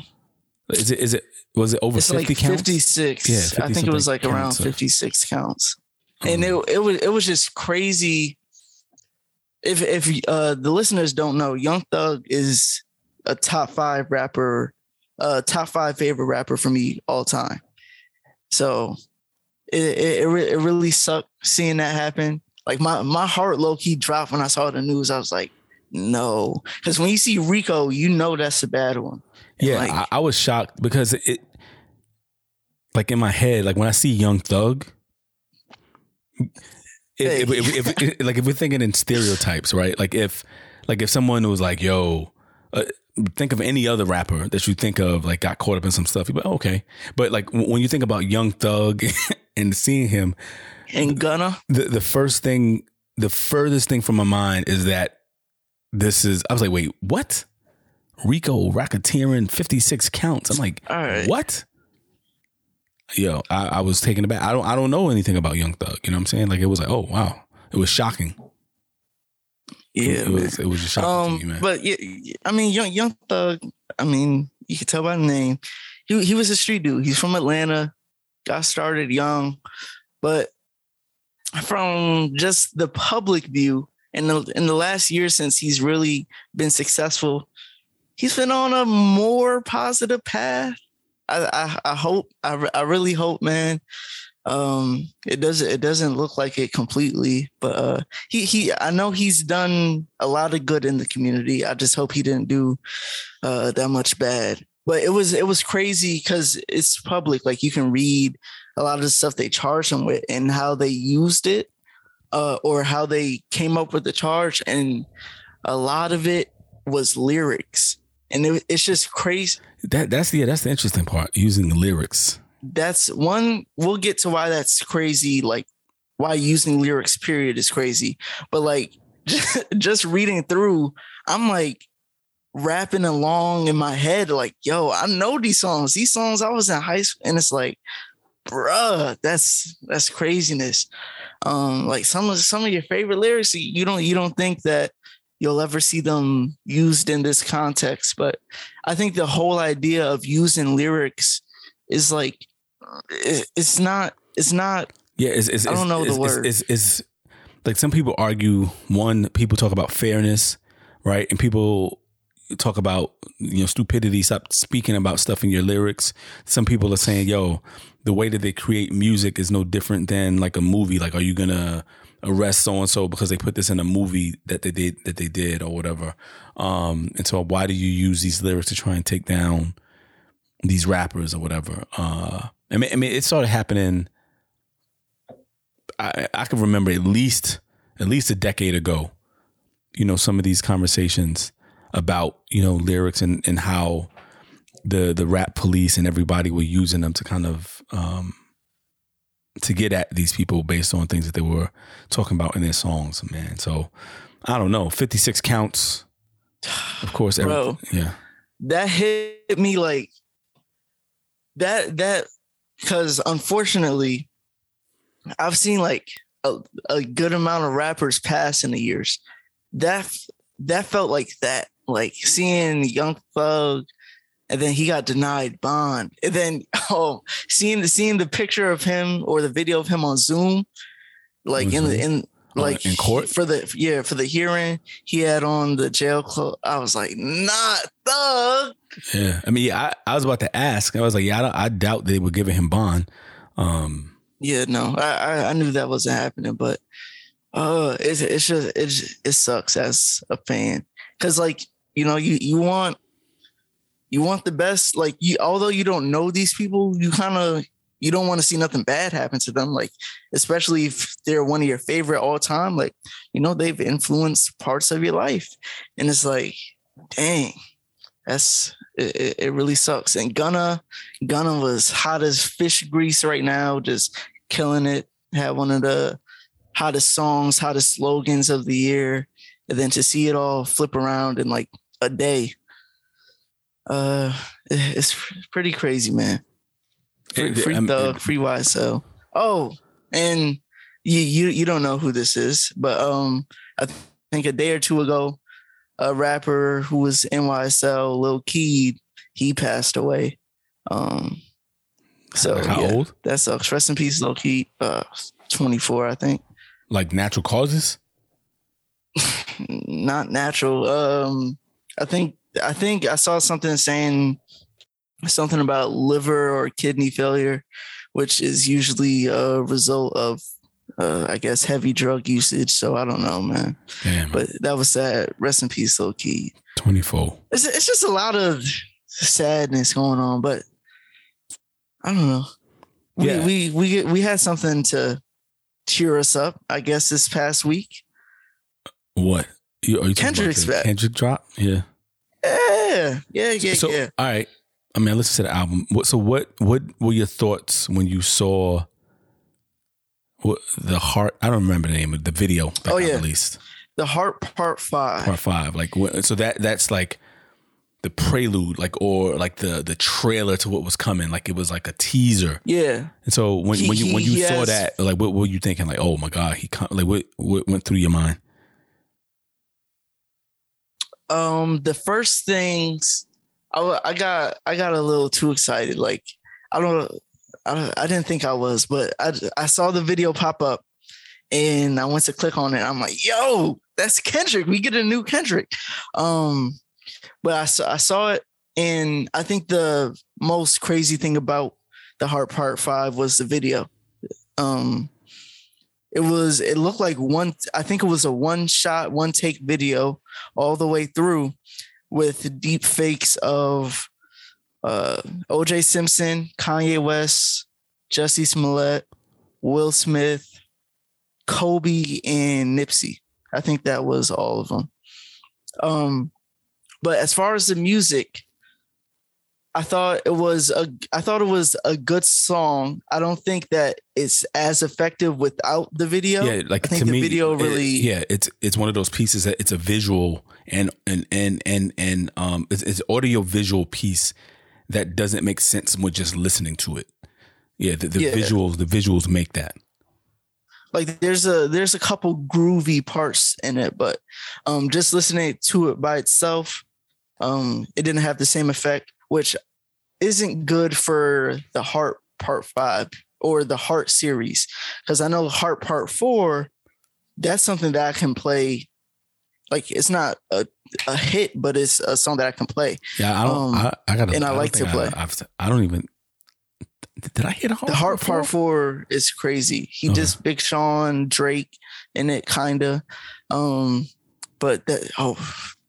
Is it is it was it over it's fifty like counts? fifty-six Yeah, fifty I think it was like around fifty-six of... counts, and oh. it it was it was just crazy. If if uh, the listeners don't know, Young Thug is a top five rapper, uh, top five favorite rapper for me all time. So it it, it, re- it really sucked seeing that happen. Like my, my heart low key dropped when I saw the news. I was like, no, because when you see RICO, you know that's a bad one. And yeah, like, I, I was shocked because it, like in my head, like when I see Young Thug, if, hey. if, if, if, if, like if we're thinking in stereotypes, right? Like if like if someone was like, yo. Uh, think of any other rapper that you think of like got caught up in some stuff. You're like, oh, okay. But like w- when you think about Young Thug and seeing him and Gunna, the, the first thing, the furthest thing from my mind is that this is, I was like, wait, what? RICO racketeering, fifty-six counts. I'm like, all right. What? Yo, I, I was taken aback. I don't, I don't know anything about Young Thug. You know what I'm saying? Like it was like, oh wow. It was shocking. Yeah, it was, it was just shocking um, to me, man. But yeah, I mean, Young Young Thug. I mean, you can tell by the name. He he was a street dude. He's from Atlanta. Got started young, but from just the public view, in the in the last year since he's really been successful, he's been on a more positive path. I I, I hope. I I really hope, man. Um, it doesn't, it doesn't look like it completely, but, uh, he, he, I know he's done a lot of good in the community. I just hope he didn't do, uh, that much bad, but it was, it was crazy because it's public. Like you can read a lot of the stuff they charged him with and how they used it, uh, or how they came up with the charge. And a lot of it was lyrics and it, it's just crazy. That that's the, yeah, that's the interesting part, using the lyrics. That's one, we'll get to why that's crazy, like why using lyrics period is crazy. But like just, just reading through, I'm like rapping along in my head like, yo, I know these songs. These songs I was in high school and it's like, bruh, that's that's craziness. Um, like some of some of your favorite lyrics, you don't you don't think that you'll ever see them used in this context. But I think the whole idea of using lyrics is like It's not It's not Yeah it's, it's, I don't know it's, the word it's, it's, it's like some people argue. One, people talk about fairness, right? And people talk about, you know, stupidity. Stop speaking about stuff in your lyrics. Some people are saying, yo, the way that they create music is no different than like a movie. Like, are you gonna arrest so and so because they put this in a movie that they did that they did or whatever? Um, and so why do you use these lyrics to try and take down these rappers or whatever? Uh, I mean, I mean, it started happening. I, I can remember at least, at least a decade ago, you know, some of these conversations about, you know, lyrics and, and how the, the rap police and everybody were using them to kind of, um, to get at these people based on things that they were talking about in their songs, man. So I don't know, fifty-six counts, of course. Bro, yeah. That hit me like, That, that, because unfortunately, I've seen like a, a good amount of rappers pass in the years. That, that felt like that, like seeing Young Thug, and then he got denied bond. And then, oh, seeing the, seeing the picture of him or the video of him on Zoom, like mm-hmm. in the, in, like uh, in court for the, yeah, for the hearing, he had on the jail clothes. I was like, not Thug. Yeah, I mean, yeah, I, I was about to ask. I was like, yeah, I, I doubt they were giving him bond. Um, yeah, no, I, I knew that wasn't happening, but Uh, it's it's just it's it sucks as a fan, because like you know you you want you want the best. Like you, although you don't know these people, you kind of you don't want to see nothing bad happen to them. Like especially if they're one of your favorite all time. Like you know they've influenced parts of your life, and it's like, dang, that's it. It really sucks. And Gunna, Gunna was hot as fish grease right now, just killing it. Had one of the hottest songs, hottest slogans of the year, and then to see it all flip around in like a day, uh, it's pretty crazy, man. Free, free Thug, free Y S L. Oh, and you, you you don't know who this is, but um, I think a day or two ago, a rapper who was in Y S L, Lil Keed, he passed away. Um, so how yeah, old? That sucks. Rest in peace, Lil Keed. Uh, twenty-four, I think. Like natural causes? Not natural. Um, I think I think I saw something saying something about liver or kidney failure, which is usually a result of, uh, I guess, heavy drug usage. So I don't know, man. Damn. But that was sad. Rest in peace, Lil Keed. twenty-four. It's, it's just a lot of sadness going on, but I don't know. We, yeah. we we we had something to cheer us up, I guess, this past week. What? Are you Kendrick's back? Kendrick drop? Yeah. Yeah. Yeah, yeah, so, yeah. All right. I mean, let's listen to the album. So what what were your thoughts when you saw what, The Heart? I don't remember the name of the video that oh, yeah. I released. The Heart Part Five. Part Five. Like so that that's like the prelude, like or like the the trailer to what was coming, like it was like a teaser. Yeah. And so when he, when you when you saw has, that, like what, what were you thinking? Like, oh my God, he come, like what what went through your mind? Um, the first things I, I got I got a little too excited. Like I don't I I didn't think I was, but I I saw the video pop up and I went to click on it. I'm like, yo, that's Kendrick. We get a new Kendrick. Um. But I saw, I saw it, and I think the most crazy thing about The Heart Part Five was the video. Um, it was it looked like one. I think it was a one shot, one take video all the way through, with deep fakes of uh, O J Simpson, Kanye West, Jussie Smollett, Will Smith, Kobe, and Nipsey. I think that was all of them. Um. But as far as the music, I thought it was a I thought it was a good song. I don't think that it's as effective without the video. Yeah, like I think to the me, video really. It, yeah, it's it's one of those pieces that it's a visual and and and and and um it's, it's audio visual piece that doesn't make sense with just listening to it. Yeah, the, the yeah. visuals the visuals make that. Like there's a there's a couple groovy parts in it, but um just listening to it by itself. Um, it didn't have the same effect, which isn't good for The Heart Part Five or the Heart series, because I know Heart Part Four, that's something that I can play. Like it's not a, a hit, but it's a song that I can play. Yeah, I don't. Um, I, I gotta, and I, I like to play. I, I don't even. Did I hit a heart? The Heart Part Four is crazy. He oh. just Big Sean, Drake, in it kinda. Um, but that oh.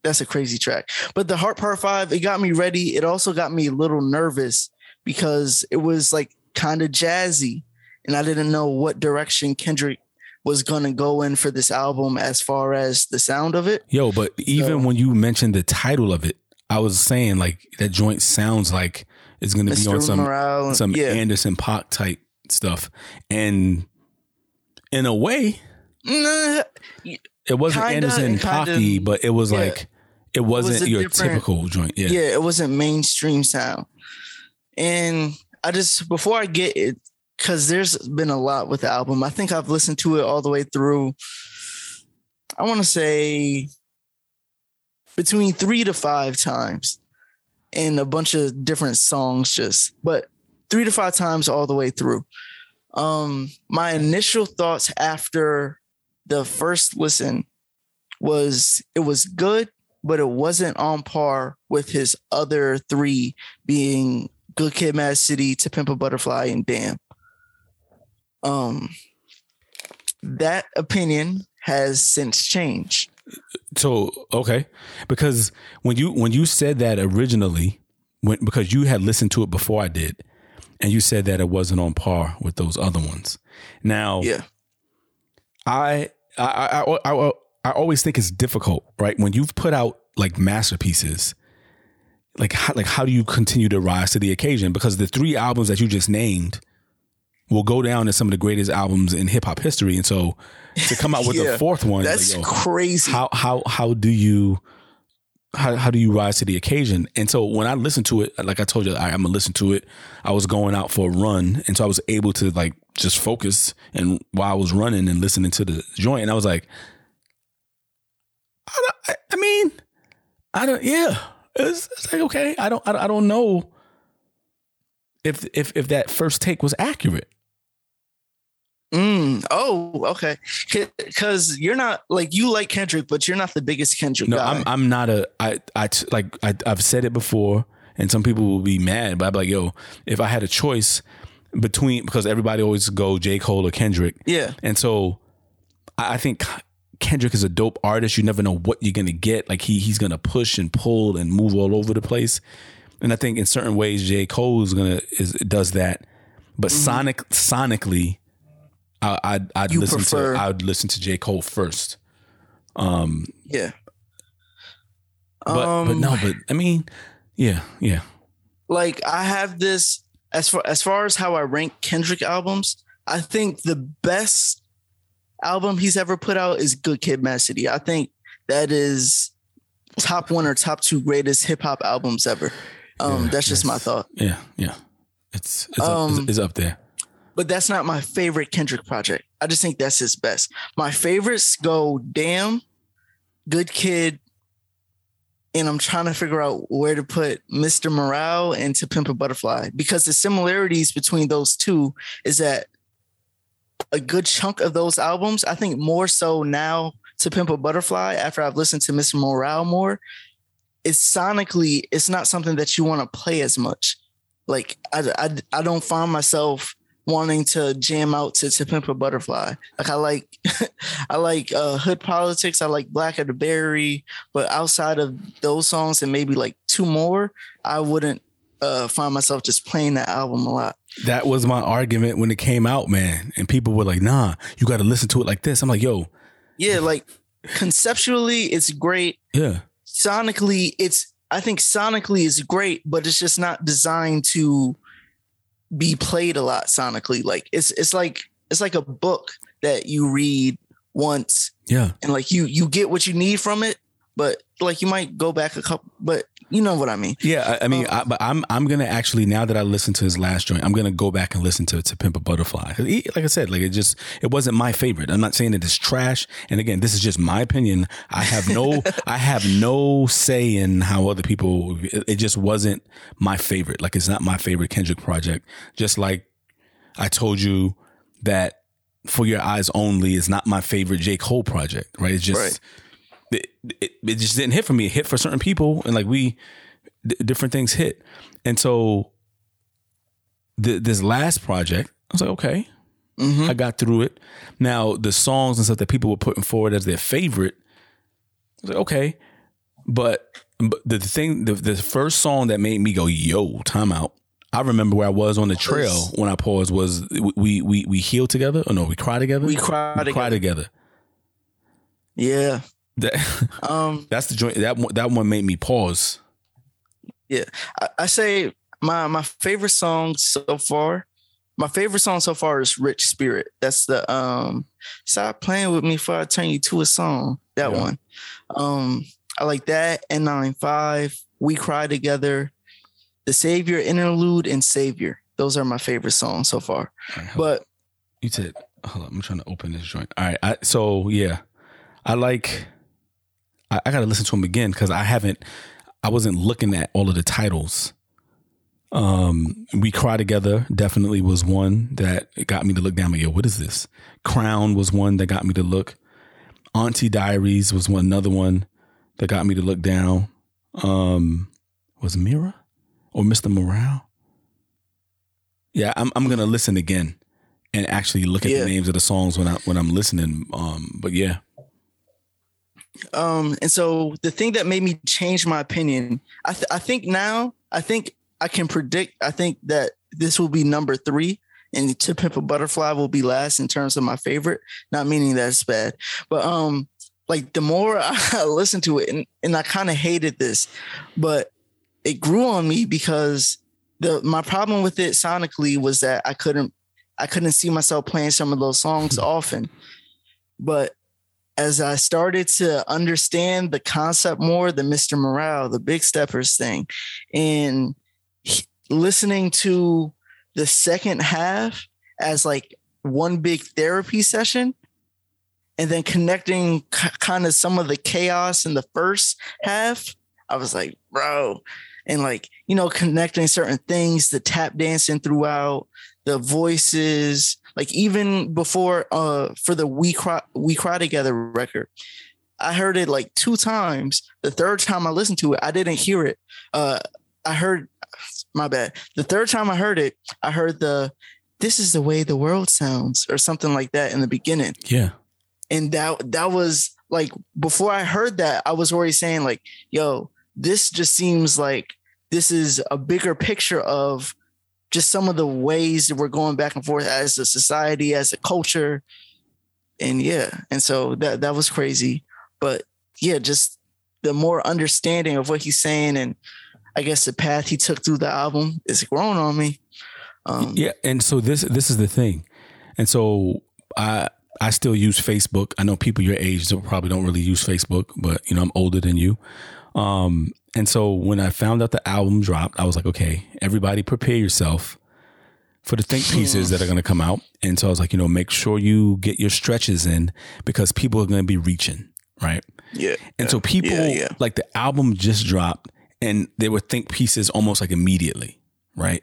That's a crazy track. But The Heart Part Five, it got me ready. It also got me a little nervous because it was like kind of jazzy. And I didn't know what direction Kendrick was going to go in for this album as far as the sound of it. Yo, but even so, when you mentioned the title of it, I was saying like that joint sounds like it's going to be on some, Morale, some yeah. Anderson .Paak type stuff. And in a way, nah, it wasn't kinda, Anderson .Paak-y, but it was yeah. like, It wasn't it was your typical joint. Yeah. yeah, it wasn't mainstream sound. And I just, before I get it, because there's been a lot with the album. I think I've listened to it all the way through. I want to say between three to five times and a bunch of different songs just, but three to five times all the way through. Um, my initial thoughts after the first listen was it was good, but it wasn't on par with his other three, being Good Kid, Mad City, To Pimp a Butterfly, and Damn. Um, that opinion has since changed. So, okay. Because when you when you said that originally, when, because you had listened to it before I did, and you said that it wasn't on par with those other ones. Now, yeah. I, I, I, I, I always think it's difficult, right? When you've put out like masterpieces, like how, like how do you continue to rise to the occasion? Because the three albums that you just named will go down as some of the greatest albums in hip hop history. And so to come out with yeah, the fourth one, that's like, yo, crazy. How, how, how do you, how, how do you rise to the occasion? And so when I listened to it, like I told you, I, I'm gonna listen to it. I was going out for a run. And so I was able to like just focus. And while I was running and listening to the joint, and I was like, I, don't, I, I mean, I don't, yeah, it's, it's like, okay. I don't, I don't, I don't know if, if, if that first take was accurate. Mm, oh, okay. Because you're not like, you like Kendrick, but you're not the biggest Kendrick no, guy. No, I'm, I'm not a, I, I like, I, I've said it before and some people will be mad, but I'm like, yo, if I had a choice between, because everybody always go J. Cole or Kendrick. Yeah. And so I, I think Kendrick is a dope artist. You never know what you're going to get. Like he, he's going to push and pull and move all over the place. And I think in certain ways, J. Cole is going to, does that, but mm-hmm. sonic, sonically, I, I'd, I'd listen prefer. to, I would listen to J. Cole first. Um, yeah. But, um, but no, but I mean, yeah, yeah. Like I have this, as far, as far as how I rank Kendrick albums, I think the best album he's ever put out is Good Kid, Mad City. I think that is top one or top two greatest hip hop albums ever. Um, yeah, that's just my thought. Yeah, yeah, it's it's, um, up, it's up there. But that's not my favorite Kendrick project. I just think that's his best. My favorites go Damn, Good Kid, and I'm trying to figure out where to put Mister Morale and To Pimp a Butterfly, because the similarities between those two is that a good chunk of those albums, I think more so now To Pimp a Butterfly, after I've listened to Mister Morale more, it's sonically, it's not something that you want to play as much. Like I, I, I don't find myself wanting to jam out to To Pimp a Butterfly. Like I like, I like uh, Hood Politics. I like Black of the Berry, but outside of those songs and maybe like two more, I wouldn't uh, find myself just playing that album a lot. That was my argument when it came out, man. And people were like, nah, you got to listen to it like this. I'm like, yo. Yeah. Like conceptually it's great. Yeah. Sonically it's, I think sonically it's great, but it's just not designed to be played a lot sonically. Like it's, it's like, it's like a book that you read once. Yeah. And like you, you get what you need from it, but like you might go back a couple, but you know what I mean? Yeah. I, I mean, um, I, but I'm, I'm going to actually, now that I listened to his last joint, I'm going to go back and listen to To Pimp a Butterfly. He, like I said, like it just, it wasn't my favorite. I'm not saying that it's trash. And again, this is just my opinion. I have no, I have no say in how other people, it, it just wasn't my favorite. Like it's not my favorite Kendrick project. Just like I told you that For Your Eyes Only is not my favorite J. Cole project, right? It's just, right. It, it, it just didn't hit for me. It hit for certain people, and like we, d- different things hit. And so, th- this last project, I was like, okay, mm-hmm. I got through it. Now the songs and stuff that people were putting forward as their favorite, I was like, okay, but, but the thing, the, the first song that made me go, yo, time out. I remember where I was on the trail when I paused was we we we heal together. Oh no, we cry together. We cry we together. Cry together. Yeah. That, um, that's the joint. That one, that one made me pause. Yeah, I, I say my my favorite song so far. My favorite song so far is "Rich Spirit." That's the um, "Stop Playing with Me Before I Turn You to a Song." That yeah. one. Um, I like that. N ninety-five, "We Cry Together," "The Savior Interlude," and "Savior." Those are my favorite songs so far. Right, but on. You said, "Hold on, I'm trying to open this joint." All right, I, so yeah, I like. I, I got to listen to them again because I haven't, I wasn't looking at all of the titles. Um, We Cry Together definitely was one that got me to look down. Like, yo, what is this? Crown was one that got me to look. Auntie Diaries was one, another one that got me to look down. Um, was Mira or Mister Morale? Yeah, I'm I'm gonna listen again and actually look at yeah. the names of the songs when I when I'm listening. Um, but yeah. Um, and so the thing that made me change my opinion, I, th- I think now, I think I can predict, I think that this will be number three and To Pimp a Butterfly will be last in terms of my favorite, not meaning that's bad, but um, like the more I listened to it, and, and I kind of hated this, but it grew on me because the my problem with it sonically was that I couldn't, I couldn't see myself playing some of those songs often, but as I started to understand the concept more, the Mister Morale, the Big Steppers thing, and listening to the second half as like one big therapy session, and then connecting k- kind of some of the chaos in the first half, I was like, bro. And like, you know, connecting certain things, the tap dancing throughout, the voices, like even before uh, for the We Cry, We Cry Together record, I heard it like two times. The third time I listened to it, I didn't hear it. Uh, I heard, my bad. The third time I heard it, I heard the, this is the way the world sounds or something like that in the beginning. Yeah. And that that was like, before I heard that, I was already saying like, yo, this just seems like this is a bigger picture of just some of the ways that we're going back and forth as a society, as a culture. And yeah. And so that, that was crazy, but yeah, just the more understanding of what he's saying. And I guess the path he took through the album is growing on me. Um, yeah. And so this, this is the thing. And so I, I still use Facebook. I know people your age don't, probably don't really use Facebook, but you know, I'm older than you. Um, and so when I found out the album dropped, I was like, okay, everybody prepare yourself for the think pieces that are going to come out. And so I was like, you know, make sure you get your stretches in because people are going to be reaching. Right. Yeah. And so people yeah, yeah. like the album just dropped and they would think pieces almost like immediately. Right.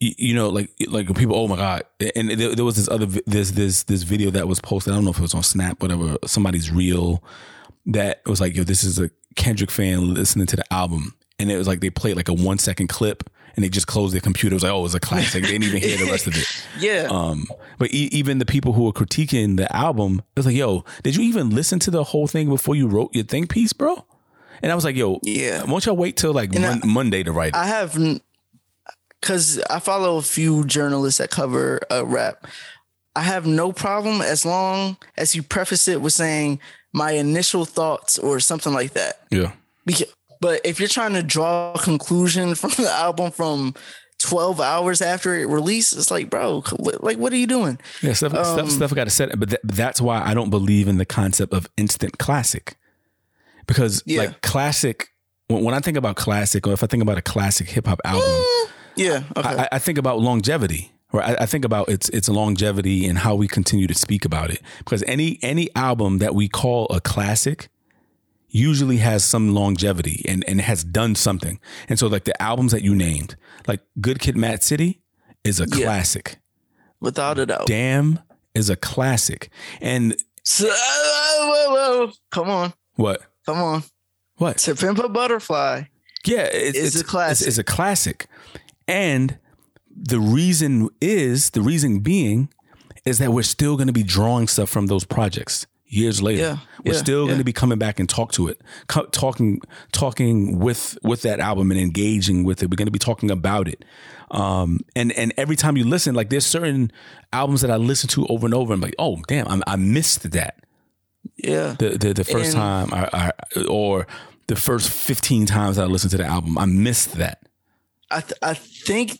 You know, like like people, oh my God. And there, there was this other this this this video that was posted. I don't know if it was on Snap, whatever, somebody's reel that was like, yo, this is a Kendrick fan listening to the album. And it was like they played like a one second clip and they just closed their computer. It was like, oh, it's a classic. They didn't even hear the rest of it. Yeah. Um, but e- even the people who were critiquing the album, it was like, yo, did you even listen to the whole thing before you wrote your think piece, bro? And I was like, yo, yeah. Won't y'all wait till like mon- I, Monday to write it? I have. N- Because I follow a few journalists that cover uh, rap. I have no problem as long as you preface it with saying my initial thoughts or something like that. Yeah. Because, but if you're trying to draw a conclusion from the album from twelve hours after it released, it's like, bro, like, what are you doing? Yeah, stuff, um, stuff, stuff got to set. But th- that's why I don't believe in the concept of instant classic. Because yeah. like classic, when, when I think about classic or if I think about a classic hip hop album, mm. Yeah, okay. I, I think about longevity, right? I, I think about its its longevity and how we continue to speak about it. Because any any album that we call a classic usually has some longevity and, and has done something. And so, like the albums that you named, like Good Kid, Mad City, is a yeah. classic, without a doubt. Damn is a classic, and so, whoa, whoa, whoa. come on, what? Come on, what? To Pimp a Butterfly, yeah, it, is it's a classic. It's, it's a classic. And the reason is, the reason being, is that we're still going to be drawing stuff from those projects years later. Yeah, we're yeah, still yeah. going to be coming back and talk to it, co- talking, talking with with that album and engaging with it. We're going to be talking about it. Um, and and every time you listen, like there's certain albums that I listen to over and over. I'm like, oh damn, I'm, I missed that. Yeah, the the, the first and time I, I or the first fifteen times that I listened to the album, I missed that. I th- I think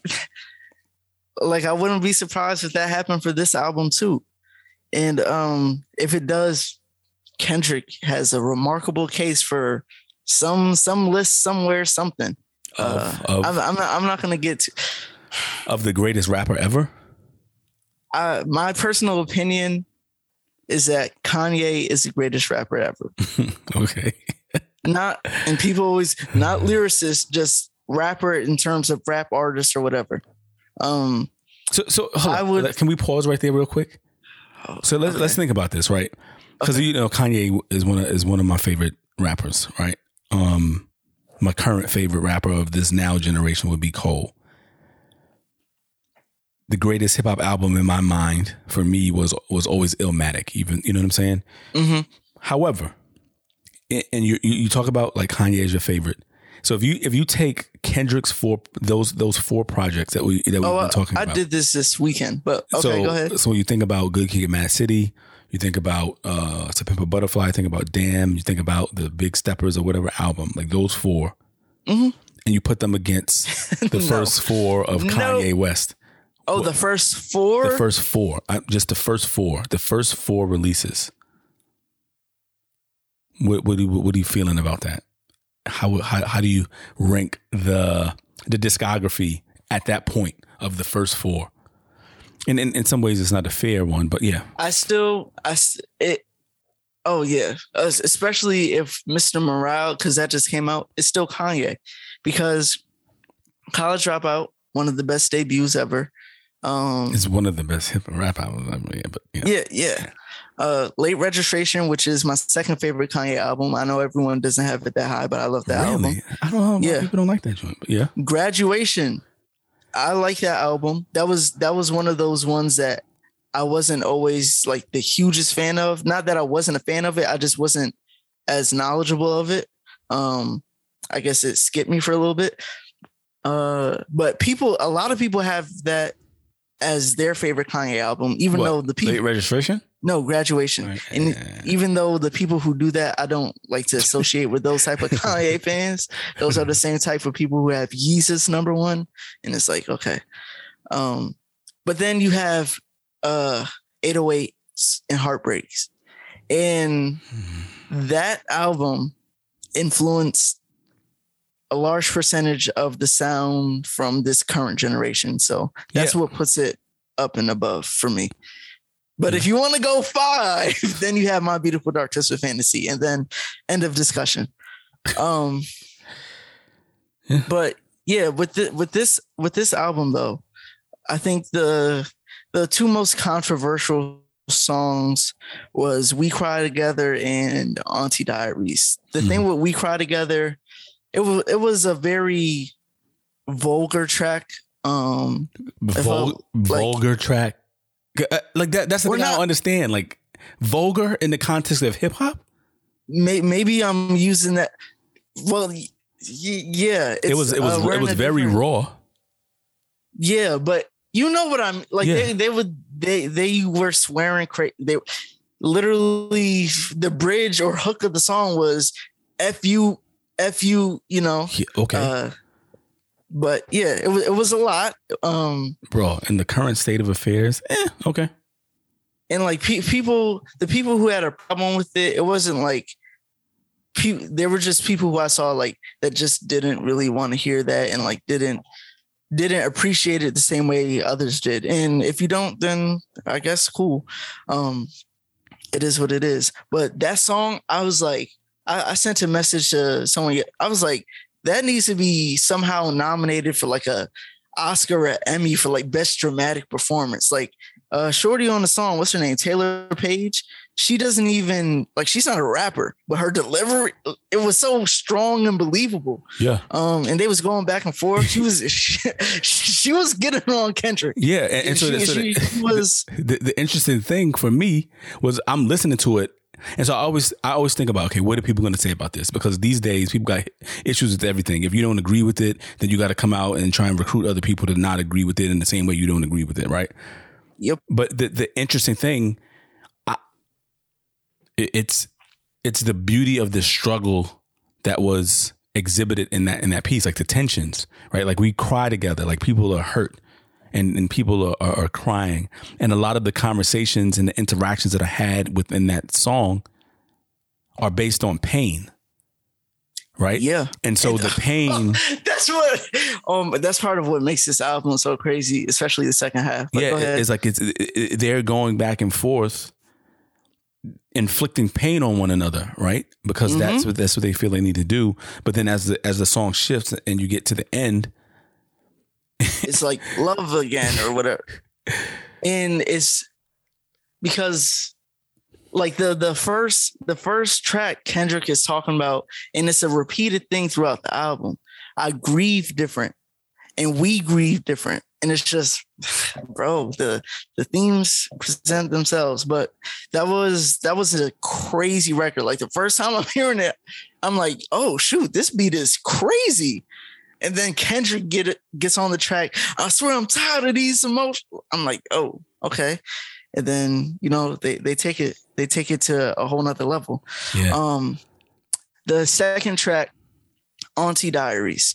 like I wouldn't be surprised if that happened for this album too. And um, if it does, Kendrick has a remarkable case for some some list somewhere, something. Uh, of, of, I'm, I'm not I'm not going to get to of the greatest rapper ever. I, my personal opinion is that Kanye is the greatest rapper ever. Okay. Not and people always not lyricists, just rapper in terms of rap artist or whatever. Um, so so hold I would, on. Can we pause right there real quick? So let's okay. let's think about this, right? Because okay. you know Kanye is one of, is one of my favorite rappers, right? Um, my current favorite rapper of this now generation would be Cole. The greatest hip hop album in my mind for me was was always Illmatic. Even you know what I'm saying. Mm-hmm. However, and you you talk about like Kanye is your favorite. So if you if you take Kendrick's four those those four projects that we that we've oh, been talking I about, I did this this weekend. But okay, so, go ahead. So you think about Good Kid, Mad City. You think about uh, To Pimp a Butterfly. You think about Damn. You think about the Big Steppers or whatever album. Like those four, mm-hmm. and you put them against the no. first four of no. Kanye West. Oh, what? The first four. The first four. I, just the first four. The first four releases. What what, what, what are you feeling about that? How, how how do you rank the the discography at that point of the first four? And in, in some ways, it's not a fair one, but yeah, I still I it. Oh yeah, especially if Mister Morale, because that just came out. It's still Kanye, because College Dropout, one of the best debuts ever. Um, it's one of the best hip rap albums ever. Yeah, but, yeah, yeah. yeah. Uh, Late Registration, which is my second favorite Kanye album. I know everyone doesn't have it that high, but I love that really? album. I don't know. Yeah. People don't like that joint, but yeah. Graduation. I like that album. That was that was one of those ones that I wasn't always like the hugest fan of. Not that I wasn't a fan of it. I just wasn't as knowledgeable of it. Um, I guess it skipped me for a little bit. Uh, but people, a lot of people have that as their favorite Kanye album, even what, though the people... Late Registration? No, Graduation. Okay. And even though the people who do that, I don't like to associate with those type of Kanye fans. Those are the same type of people who have Yeezus number one. And it's like, okay. Um, but then you have uh, eight oh eights and Heartbreaks. And that album influenced a large percentage of the sound from this current generation. So that's yeah. what puts it up and above for me. But yeah. if you want to go five, then you have My Beautiful Dark Twisted Fantasy, and then end of discussion. Um, yeah. But yeah, with the, with this with this album though, I think the the two most controversial songs was We Cry Together and Auntie Diaries. The mm-hmm. thing with We Cry Together, It was it was a very vulgar track. Um, Vul- like, vulgar track, like that. That's the thing not, I don't understand. Like vulgar in the context of hip hop. May, maybe I'm using that. Well, y- yeah. It's, it was it was uh, it was very raw. Yeah, but you know what I'm like. Yeah. They they would they they were swearing crazy. They literally the bridge or hook of the song was "F you." F you, you know. Yeah, okay. Uh, but yeah, it was it was a lot. Um, Bro, in the current state of affairs, eh, okay. And like pe- people, the people who had a problem with it, it wasn't like, pe- there were just people who I saw like that just didn't really want to hear that and like didn't didn't appreciate it the same way others did. And if you don't, then I guess cool. Um, it is what it is. But that song, I was like, I sent a message to someone. I was like, that needs to be somehow nominated for like a Oscar or Emmy for like best dramatic performance. Like uh, Shorty on the song, what's her name? Taylor Page. She doesn't even like, she's not a rapper, but her delivery, it was so strong and believable. Yeah. Um, and they was going back and forth. She was, she, she was getting on Kendrick. Yeah. And, and so, she, so she, the, she was, the, the interesting thing for me was I'm listening to it. And so I always, I always think about, okay, what are people going to say about this? Because these days people got issues with everything. If you don't agree with it, then you got to come out and try and recruit other people to not agree with it in the same way you don't agree with it, right? Yep. But the the interesting thing, I, it's it's the beauty of the struggle that was exhibited in that in that piece, like the tensions, right? Like we cry together, like people are hurt. And, and people are, are, are crying. And a lot of the conversations and the interactions that I had within that song are based on pain. Right? Yeah. And so and, the pain. That's what, um, that's part of what makes this album so crazy, especially the second half. But yeah. It's like, it's, it, it, they're going back and forth, inflicting pain on one another. Right. Because mm-hmm. that's what, that's what they feel they need to do. But then as the, as the song shifts and you get to the end, it's like love again or whatever. And it's because like the the first the first track Kendrick is talking about, and it's a repeated thing throughout the album. I grieve different. and we grieve different. And it's just, bro, the the themes present themselves. But that was that was a crazy record. Like the first time I'm hearing it, I'm like, oh shoot, this beat is crazy. And then Kendrick get it, gets on the track. I swear I'm tired of these emotions. I'm like, oh, okay. And then, you know, they they take it they take it to a whole nother level. Yeah. Um, the second track, Auntie Diaries.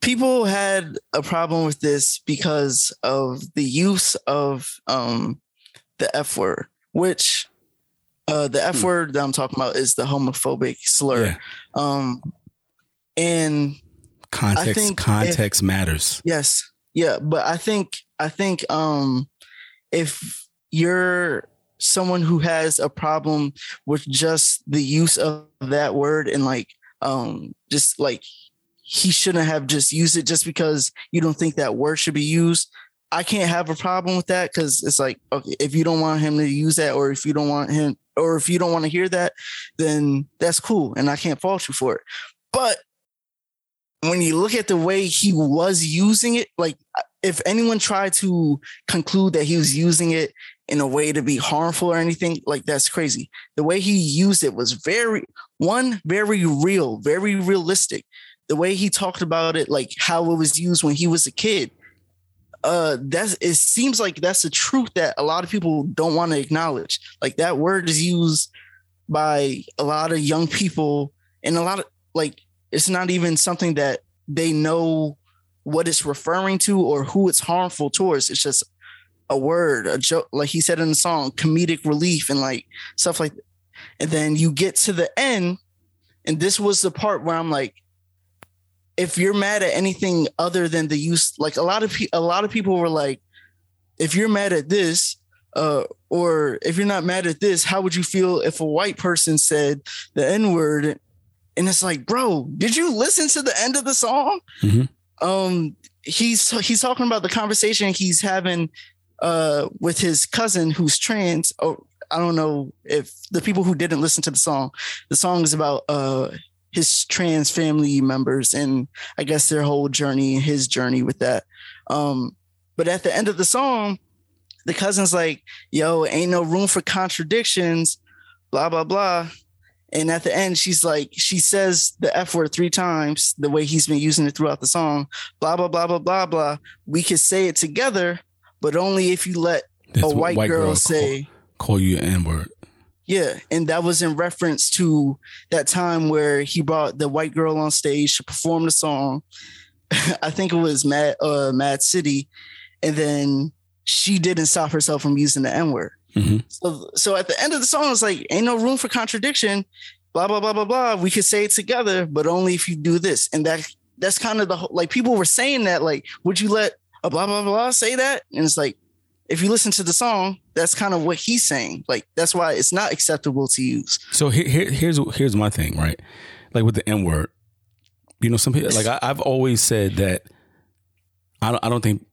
People had a problem with this because of the use of um, the F word, which uh, the F word that I'm talking about is the homophobic slur. Yeah. Um, and context, I think context if, matters. Yes. Yeah. But I think, I think um, if you're someone who has a problem with just the use of that word and like um, just like, he shouldn't have just used it just because you don't think that word should be used. I can't have a problem with that because it's like, okay, if you don't want him to use that, or if you don't want him, or if you don't want to hear that, then that's cool. And I can't fault you for it. But when you look at the way he was using it, like if anyone tried to conclude that he was using it in a way to be harmful or anything, like that's crazy. The way he used it was very, one, very real, very realistic. The way he talked about it, like how it was used when he was a kid, uh, that's, it seems like that's a truth that a lot of people don't want to acknowledge. Like that word is used by a lot of young people, and a lot of like, it's not even something that they know what it's referring to or who it's harmful towards. It's just a word, a joke, like he said in the song, comedic relief and like stuff like that. And then you get to the end, and this was the part where I'm like, if you're mad at anything other than the use, like a lot of pe- a lot of people were like, if you're mad at this, uh, or if you're not mad at this, how would you feel if a white person said the N word? And it's like, bro, did you listen to the end of the song? Mm-hmm. Um, he's he's talking about the conversation he's having uh, with his cousin who's trans. Oh, I don't know if the people who didn't listen to the song, the song is about uh. his trans family members and I guess their whole journey and his journey with that. Um, but at the end of the song, the cousin's like, yo, ain't no room for contradictions, blah, blah, blah. And at the end, she's like, she says the F word three times, the way he's been using it throughout the song, blah, blah, blah, blah, blah, blah. We could say it together, but only if you let That's a white, white girl, girl say. Call, call you an N word. Yeah, and that was in reference to that time where he brought the white girl on stage to perform the song. I think it was Mad, uh, Mad City. And then she didn't stop herself from using the N-word. Mm-hmm. So, so at the end of the song, it's like, ain't no room for contradiction, blah, blah, blah, blah, blah. We could say it together, but only if you do this. And that that's kind of the whole, like, people were saying that, like, would you let a blah, blah, blah say that? And it's like, if you listen to the song, that's kind of what he's saying. Like, that's why it's not acceptable to use. So here, here, here's here's my thing, right? Like with the N word, you know, some people, like I, I've always said that I don't, I don't think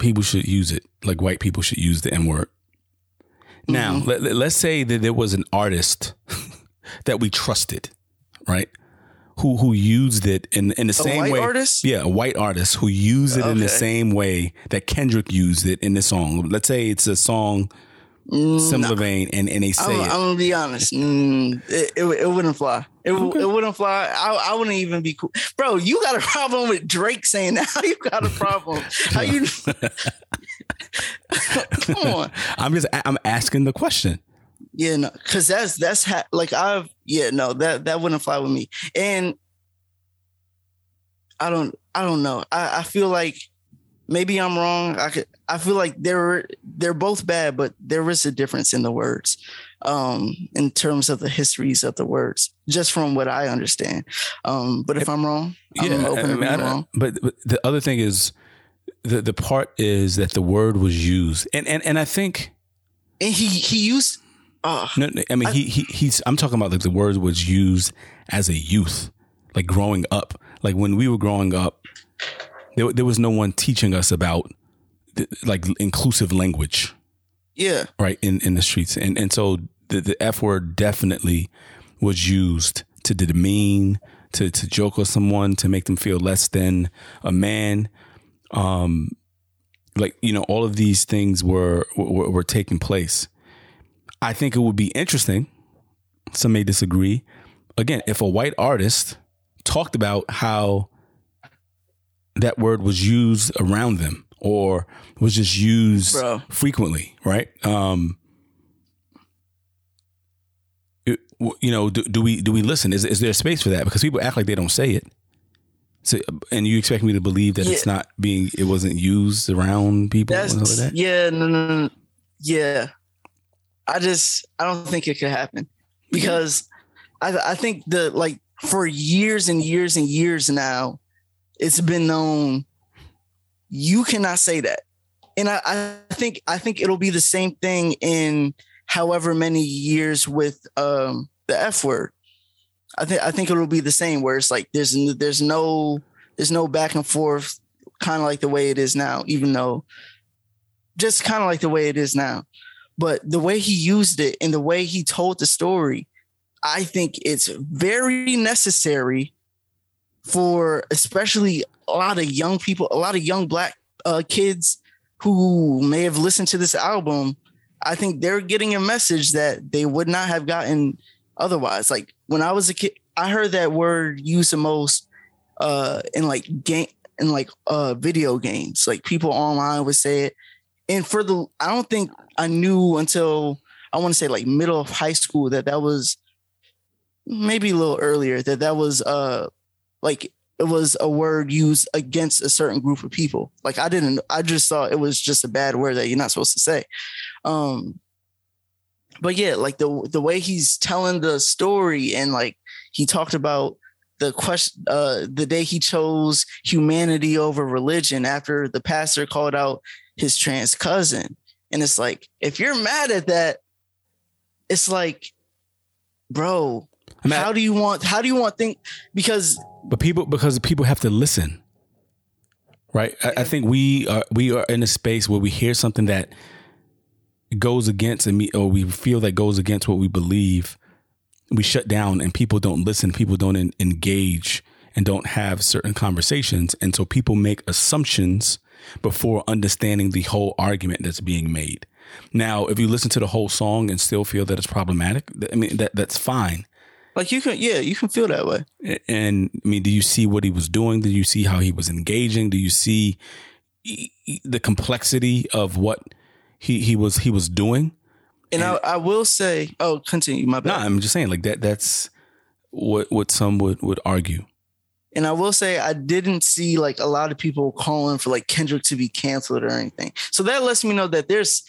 people should use it. Like white people should use the N word. Now, mm-hmm. let, let's say that there was an artist that we trusted, right? Who who used it in in the a same white way? Artist? Yeah, a white artist who used it okay. in the same way that Kendrick used it in the song. Let's say it's a song mm, similar nah. vein, and, and they say I'm, it. I'm gonna be honest. Mm, it, it it wouldn't fly. It okay. it wouldn't fly. I I wouldn't even be cool, bro. You got a problem with Drake saying that? How you got a problem? How you? Come on. I'm just I'm asking the question. Yeah, no, because that's that's ha- like I've yeah, no, that that wouldn't fly with me. And I don't I don't know. I, I feel like maybe I'm wrong. I could I feel like they're they're both bad, but there is a difference in the words, um, in terms of the histories of the words, just from what I understand. Um, but if I'm wrong, yeah, I'm open I mean, to being wrong. But, but the other thing is the the part is that the word was used. And and, and I think and he, he used Uh, no, no, I mean, I, he, he, he's, I'm talking about like the words was used as a youth, like growing up, like when we were growing up, there, there was no one teaching us about the, like inclusive language. Yeah. Right. In, in the streets. And, and so the, the F word definitely was used to demean, to to joke with someone, to make them feel less than a man. Um, like, you know, all of these things were, were were taking place. I think it would be interesting. Some may disagree. Again, if a white artist talked about how that word was used around them or was just used Bro. frequently, right? Um, it, you know, do, do we do we listen? Is is there space for that? Because people act like they don't say it. So, and you expect me to believe that yeah. it's not being, it wasn't used around people? That's, and all of that? Yeah, no, no, no, yeah. I just I don't think it could happen because I I think the like for years and years and years now. It's been known. You cannot say that, and I, I think I think it'll be the same thing in however many years with um, the F word. I think I think it'll be the same where it's like there's there's no there's no back and forth, kind of like the way it is now. Even though, just kind of like the way it is now, but the way he used it and the way he told the story, I think it's very necessary. For especially a lot of young people, a lot of young black uh, kids who may have listened to this album, I think they're getting a message that they would not have gotten otherwise. Like when I was a kid, I heard that word used the most uh, in like game, in like uh, video games. Like people online would say it, and for the I don't think I knew until I want to say like middle of high school that that was maybe a little earlier that that was. Uh, Like it was a word used against a certain group of people. Like I didn't, I just thought it was just a bad word that you're not supposed to say. Um, but yeah, like the the way he's telling the story and like he talked about the question, uh, the day he chose humanity over religion after the pastor called out his trans cousin. And it's like, if you're mad at that, it's like, bro, I'm how at- do you want, how do you want think? Because But people, because people have to listen, right? I, I think we are we are in a space where we hear something that goes against, and me, or we feel that goes against what we believe. We shut down, and people don't listen. People don't en- engage, and don't have certain conversations, and so people make assumptions before understanding the whole argument that's being made. Now, if you listen to the whole song and still feel that it's problematic, I mean that that's fine. Like you can, yeah, you can feel that way. And I mean, do you see what he was doing? Do you see how he was engaging? Do you see the complexity of what he, he was he was doing? And, and I, I will say, oh, continue, my bad. No, nah, I'm just saying like that. That's what what some would, would argue. And I will say I didn't see like a lot of people calling for like Kendrick to be canceled or anything. So that lets me know that there's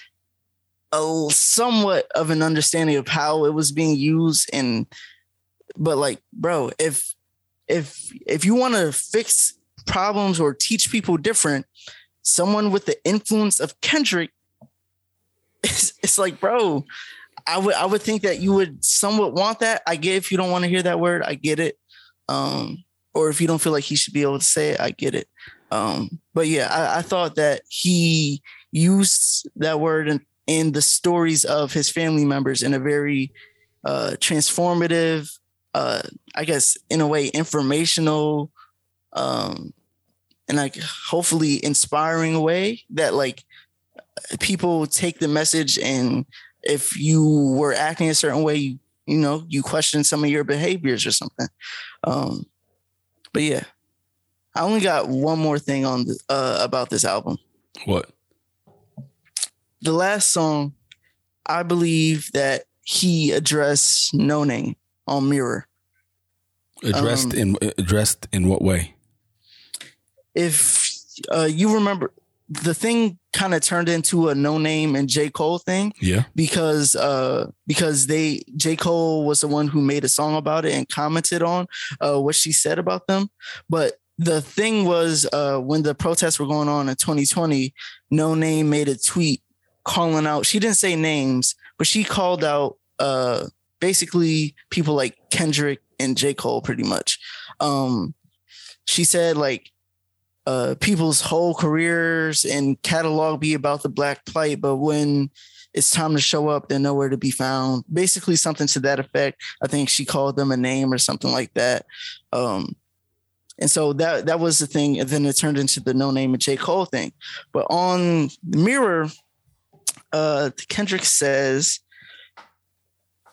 a somewhat of an understanding of how it was being used and. But like, bro, if if if you want to fix problems or teach people different, someone with the influence of Kendrick, it's, it's like, bro, I would I would think that you would somewhat want that. I get if you don't want to hear that word, I get it. Um, or if you don't feel like he should be able to say it, I get it. Um, but yeah, I, I thought that he used that word in, in the stories of his family members in a very uh, transformative. Uh, I guess in a way informational um, and like hopefully inspiring way that like people take the message and if you were acting a certain way, you, you know, you question some of your behaviors or something. Um, but yeah, I only got one more thing on the, uh, about this album. What? The last song, I believe that he addressed No Name. On Mirror. Addressed um, in addressed in what way? If uh, you remember, the thing kind of turned into a No Name and J. Cole thing. Yeah. Because uh, because they J. Cole was the one who made a song about it and commented on uh, what she said about them. But the thing was uh, when the protests were going on in twenty twenty, No Name made a tweet calling out. She didn't say names, but she called out. Uh, Basically, people like Kendrick and J. Cole, pretty much. Um, she said, like, uh, people's whole careers and catalog be about the black plight. But when it's time to show up. They're nowhere to be found. Basically something to that effect. I think she called them a name or something like that. Um, and so that that was the thing. And then it turned into the No Name and J. Cole thing. But on Mirror, uh, Kendrick says,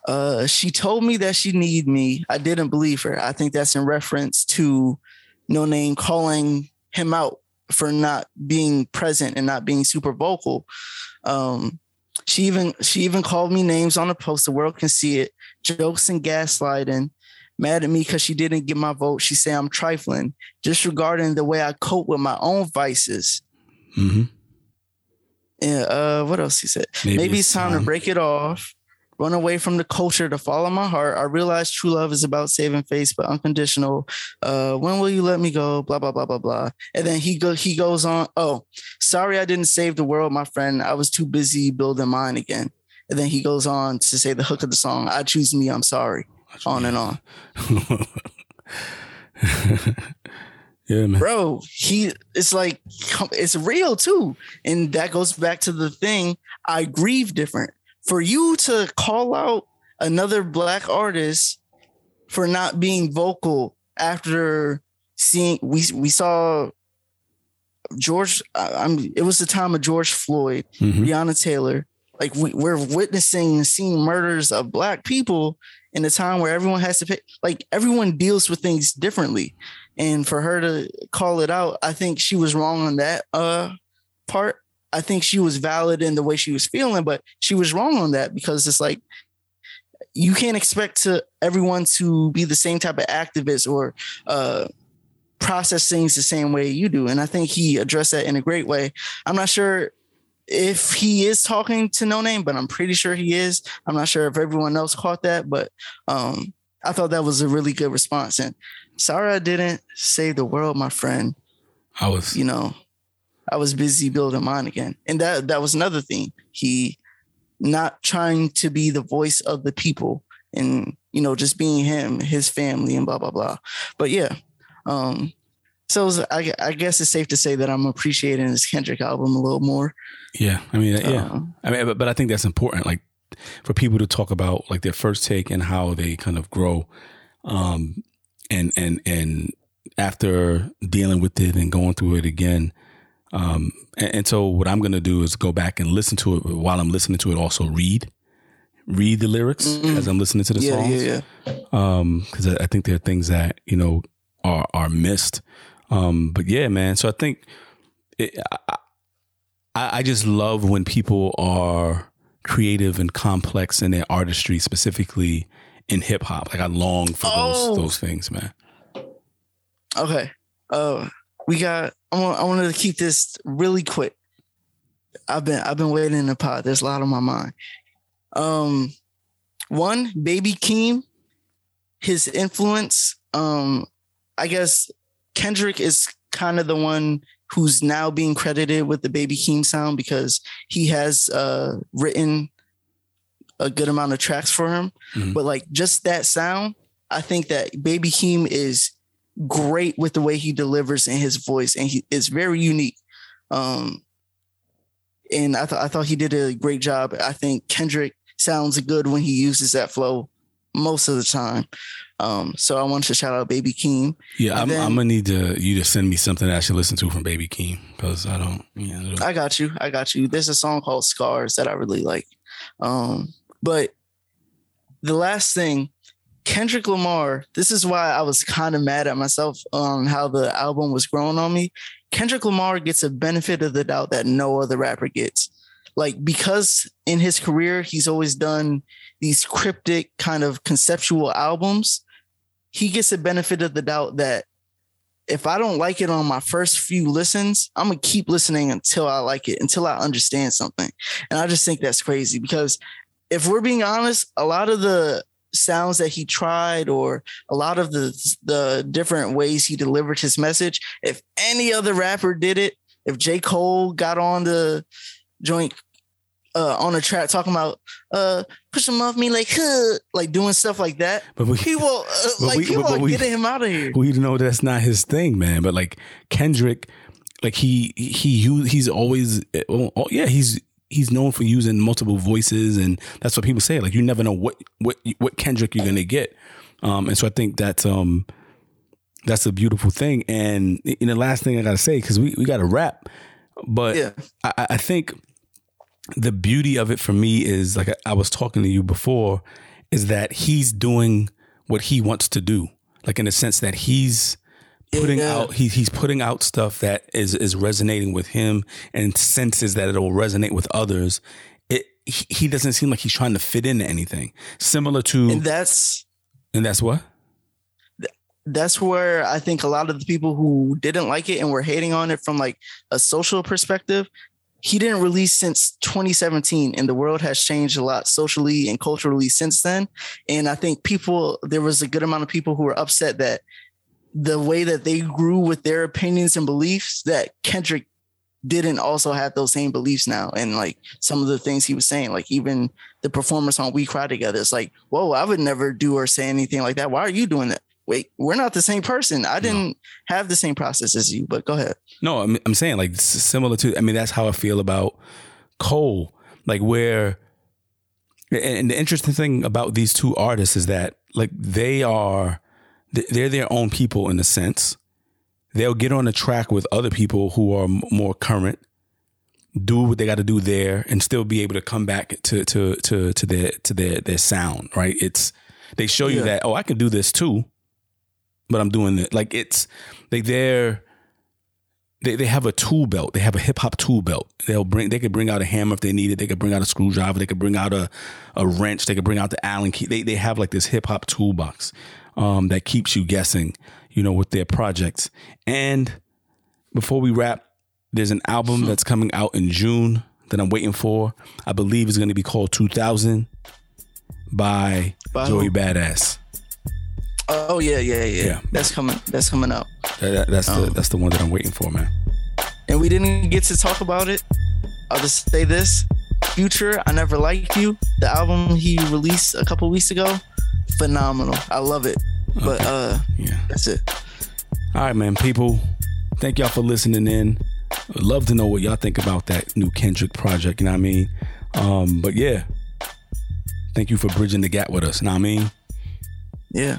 uh, she told me that she needed me. I didn't believe her. I think that's in reference to No Name calling him out for not being present and not being super vocal. Um, she even she even called me names on the post. The world can see it. Jokes and gaslighting. Mad at me because she didn't get my vote. She said I'm trifling. Disregarding the way I cope with my own vices. Mm-hmm. Yeah. Uh, what else he said? Maybe, Maybe it's time, time to break it off. Run away from the culture to follow my heart. I realize true love is about saving face, but unconditional. Uh, when will you let me go? Blah, blah, blah, blah, blah. And then he go, he goes on. Oh, sorry, I didn't save the world, my friend. I was too busy building mine again. And then he goes on to say the hook of the song. I choose me. I'm sorry. On and on. Yeah, man. Bro, he, it's like, it's real too. And that goes back to the thing. I grieve different. For you to call out another Black artist for not being vocal after seeing, we we saw George, I'm, it was the time of George Floyd, mm-hmm. Breonna Taylor. Like we, we're witnessing and seeing murders of Black people in a time where everyone has to pay, like everyone deals with things differently. And for her to call it out, I think she was wrong on that uh, part. I think she was valid in the way she was feeling, but she was wrong on that because it's like, you can't expect to everyone to be the same type of activist or uh, process things the same way you do. And I think he addressed that in a great way. I'm not sure if he is talking to No Name, but I'm pretty sure he is. I'm not sure if everyone else caught that, but um, I thought that was a really good response. And sorry, I didn't save the world, my friend. I was, you know, I was busy building mine again. And that that was another thing. He not trying to be the voice of the people and, you know, just being him, his family and blah, blah, blah. But yeah. Um, so it was, I, I guess it's safe to say that I'm appreciating this Kendrick album a little more. Yeah. I mean, yeah. Um, I mean, but, but I think that's important, like for people to talk about like their first take and how they kind of grow um, and, and, and after dealing with it and going through it again. Um, and, and so what I'm going to do is go back and listen to it while I'm listening to it. Also read, read the lyrics mm-hmm. as I'm listening to the yeah, songs. Yeah, yeah. Um, cause I, I think there are things that, you know, are, are missed. Um, but yeah, man. So I think it, I, I just love when people are creative and complex in their artistry, specifically in hip hop. Like I long for oh. those, those things, man. Okay. Uh, we got, I wanted to keep this really quick. I've been I've been waiting in the pod. There's a lot on my mind. Um, one, Baby Keem, his influence. Um, I guess Kendrick is kind of the one who's now being credited with the Baby Keem sound because he has uh, written a good amount of tracks for him. Mm-hmm. But like just that sound, I think that Baby Keem is great with the way he delivers in his voice, and he is very unique. Um, and I thought I thought he did a great job. I think Kendrick sounds good when he uses that flow most of the time. Um, so I wanted to shout out Baby Keem. Yeah, I'm, then, I'm gonna need to you to send me something that I should listen to from Baby Keem because I don't. You know, I got you. I got you. There's a song called "Scars" that I really like. Um, but the last thing. Kendrick Lamar, this is why I was kind of mad at myself on how the album was growing on me. Kendrick Lamar gets a benefit of the doubt that no other rapper gets. Like, because in his career, he's always done these cryptic kind of conceptual albums. He gets a benefit of the doubt that if I don't like it on my first few listens, I'm going to keep listening until I like it, until I understand something. And I just think that's crazy because if we're being honest, a lot of the sounds that he tried or a lot of the the different ways he delivered his message, if any other rapper did it, if J. Cole got on the joint uh on a track talking about uh push him off me like huh, like doing stuff like that, but we, people uh, but like we, people but, but are we, getting him out of here. We know that's not his thing, man, but like Kendrick, like he he he's always oh yeah he's he's known for using multiple voices, and that's what people say. Like, you never know what what what Kendrick you're gonna get. Um, and so I think that's um that's a beautiful thing. And, and the last thing I gotta say, because we, we gotta wrap, but yeah. I, I think the beauty of it for me is, like I, I was talking to you before, is that he's doing what he wants to do. Like, in the sense that he's putting yeah. out, he, he's putting out stuff that is, is resonating with him, and senses that it will resonate with others. It, he, he doesn't seem like he's trying to fit into anything. Similar to, and that's, and that's what, that's where I think a lot of the people who didn't like it and were hating on it from like a social perspective, he didn't release since twenty seventeen, and the world has changed a lot socially and culturally since then. And I think people, there was a good amount of people who were upset that the way that they grew with their opinions and beliefs, that Kendrick didn't also have those same beliefs now. And like some of the things he was saying, like even the performance on We Cry Together, it's like, whoa, I would never do or say anything like that. Why are you doing that? Wait, we're not the same person. I didn't no. have the same process as you, but go ahead. No, I'm, I'm saying, like, similar to, I mean, that's how I feel about Cole. Like, where, and the interesting thing about these two artists is that, like, they are, they're their own people in a sense. They'll get on a track with other people who are more current, do what they got to do there, and still be able to come back to, to, to, to their, to their, their sound, right? It's, they show you yeah. that, oh, I can do this too. But I'm doing it like it's like they're they they have a tool belt. They have a hip hop tool belt. They'll bring they could bring out a hammer if they need it. They could bring out a screwdriver. They could bring out a, a wrench. They could bring out the Allen key. They they have like this hip hop toolbox um, that keeps you guessing, you know, with their projects. And before we wrap, there's an album that's coming out in June that I'm waiting for. I believe it's going to be called two thousand by Bye. Joey Badass. Oh yeah, yeah, yeah, yeah. That's coming. That's coming up. That, that, that's um, the that's the one that I'm waiting for, man. And we didn't get to talk about it. I'll just say this: Future, I Never Liked You, the album he released a couple weeks ago, phenomenal. I love it. Okay. But uh, yeah, that's it. All right, man. People, thank y'all for listening in. I'd love to know what y'all think about that new Kendrick project. You know what I mean? Um, but yeah, thank you for bridging the gap with us. You know what I mean? Yeah.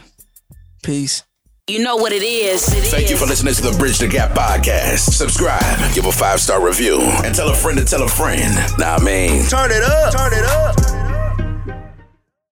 Peace. You know what it is. It Thank is. you for listening to the Bridge the Gap podcast. Subscribe, give a five star review, and tell a friend to tell a friend. Nah, I mean, turn it up. Turn it up.